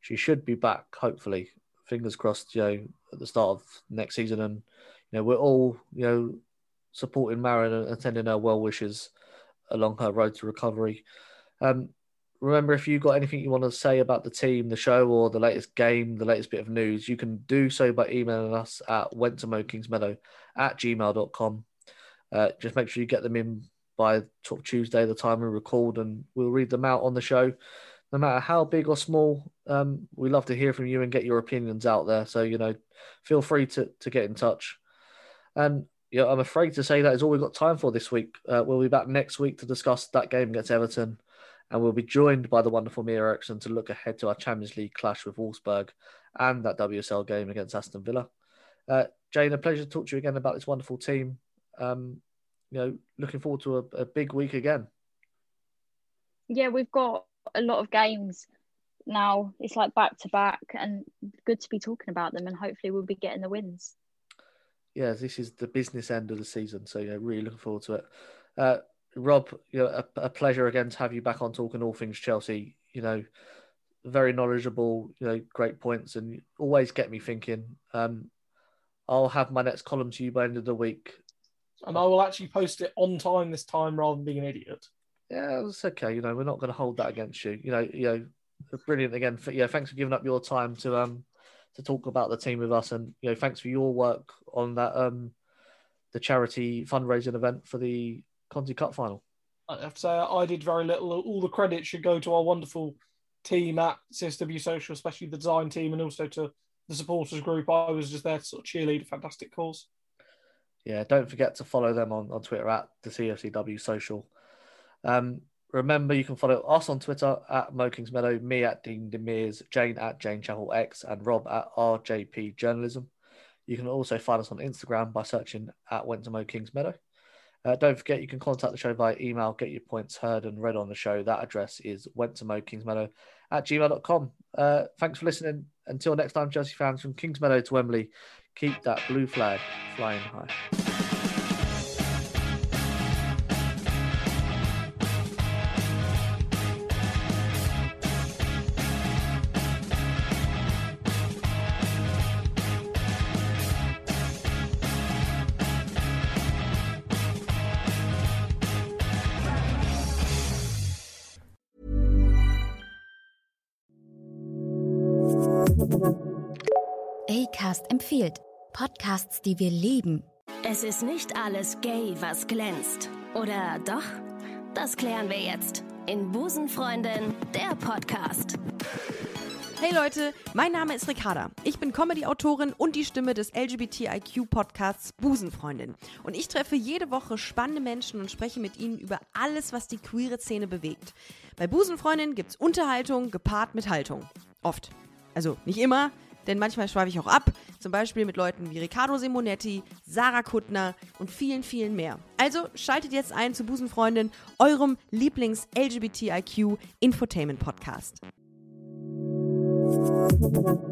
she should be back, hopefully. Fingers crossed, you know, at the start of next season. And, you know, we're all, you know, supporting Maren and sending her well wishes along her road to recovery. Um, remember, if you've got anything you want to say about the team, the show, or the latest game, the latest bit of news, you can do so by emailing us at went to mow kingsmeadow at gmail dot com. Uh, just make sure you get them in by Tuesday, the time we record, and we'll read them out on the show. No matter how big or small, um, we love to hear from you and get your opinions out there. So, you know, feel free to, to get in touch. And yeah, you know, I'm afraid to say that is all we've got time for this week. Uh, we'll be back next week to discuss that game against Everton. And we'll be joined by the wonderful Mia Eriksson to look ahead to our Champions League clash with Wolfsburg and that W S L game against Aston Villa. Uh, Jane, a pleasure to talk to you again about this wonderful team. Um, you know, looking forward to a, a big week again. Yeah, we've got a lot of games now. It's like back to back, and good to be talking about them. And hopefully, we'll be getting the wins. Yeah, this is the business end of the season, so yeah, really looking forward to it. Uh, Rob, you know, a, a pleasure again to have you back on talking all things Chelsea. You know, very knowledgeable, you know, great points, and you always get me thinking. Um, I'll have my next column to you by the end of the week. And I will actually post it on time this time rather than being an idiot. Yeah, it's okay. You know, we're not going to hold that against you. You know, you know, brilliant again. For, yeah, thanks for giving up your time to um to talk about the team with us, and you know, thanks for your work on that um the charity fundraising event for the Conti Cup final. I have to say, I did very little. All the credit should go to our wonderful team at C S W Social, especially the design team, and also to the supporters group. I was just there to sort of cheerlead a fantastic cause. Yeah, don't forget to follow them on, on Twitter at the C S W Social. Um, remember, you can follow us on Twitter at Mow Kingsmeadow, me at Dean Demirs, Jane at Jane Chapel X, and Rob at R J P Journalism. You can also find us on Instagram by searching at Went To Mow Kingsmeadow. Uh, don't forget, you can contact the show via email, get your points heard and read on the show. That address is went to mow kingsmeadow at gmail dot com. Uh, thanks for listening. Until next time, Chelsea fans, from Kingsmeadow to Wembley, keep that blue flag flying high. Empfiehlt. Podcasts, die wir lieben. Es ist nicht alles gay, was glänzt. Oder doch? Das klären wir jetzt in Busenfreundin, der Podcast. Hey Leute, mein Name ist Ricarda. Ich bin Comedy-Autorin und die Stimme des L G B T I Q-Podcasts Busenfreundin. Und ich treffe jede Woche spannende Menschen und spreche mit ihnen über alles, was die queere Szene bewegt. Bei Busenfreundin gibt's Unterhaltung gepaart mit Haltung. Oft. Also nicht immer, denn manchmal schweife ich auch ab, zum Beispiel mit Leuten wie Riccardo Simonetti, Sarah Kuttner und vielen, vielen mehr. Also schaltet jetzt ein zu Busenfreundin, eurem Lieblings-L G B T I Q-Infotainment-Podcast.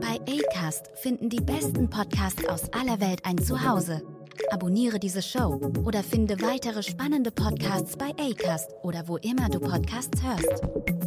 Bei Acast finden die besten Podcasts aus aller Welt ein Zuhause. Abonniere diese Show oder finde weitere spannende Podcasts bei Acast oder wo immer du Podcasts hörst.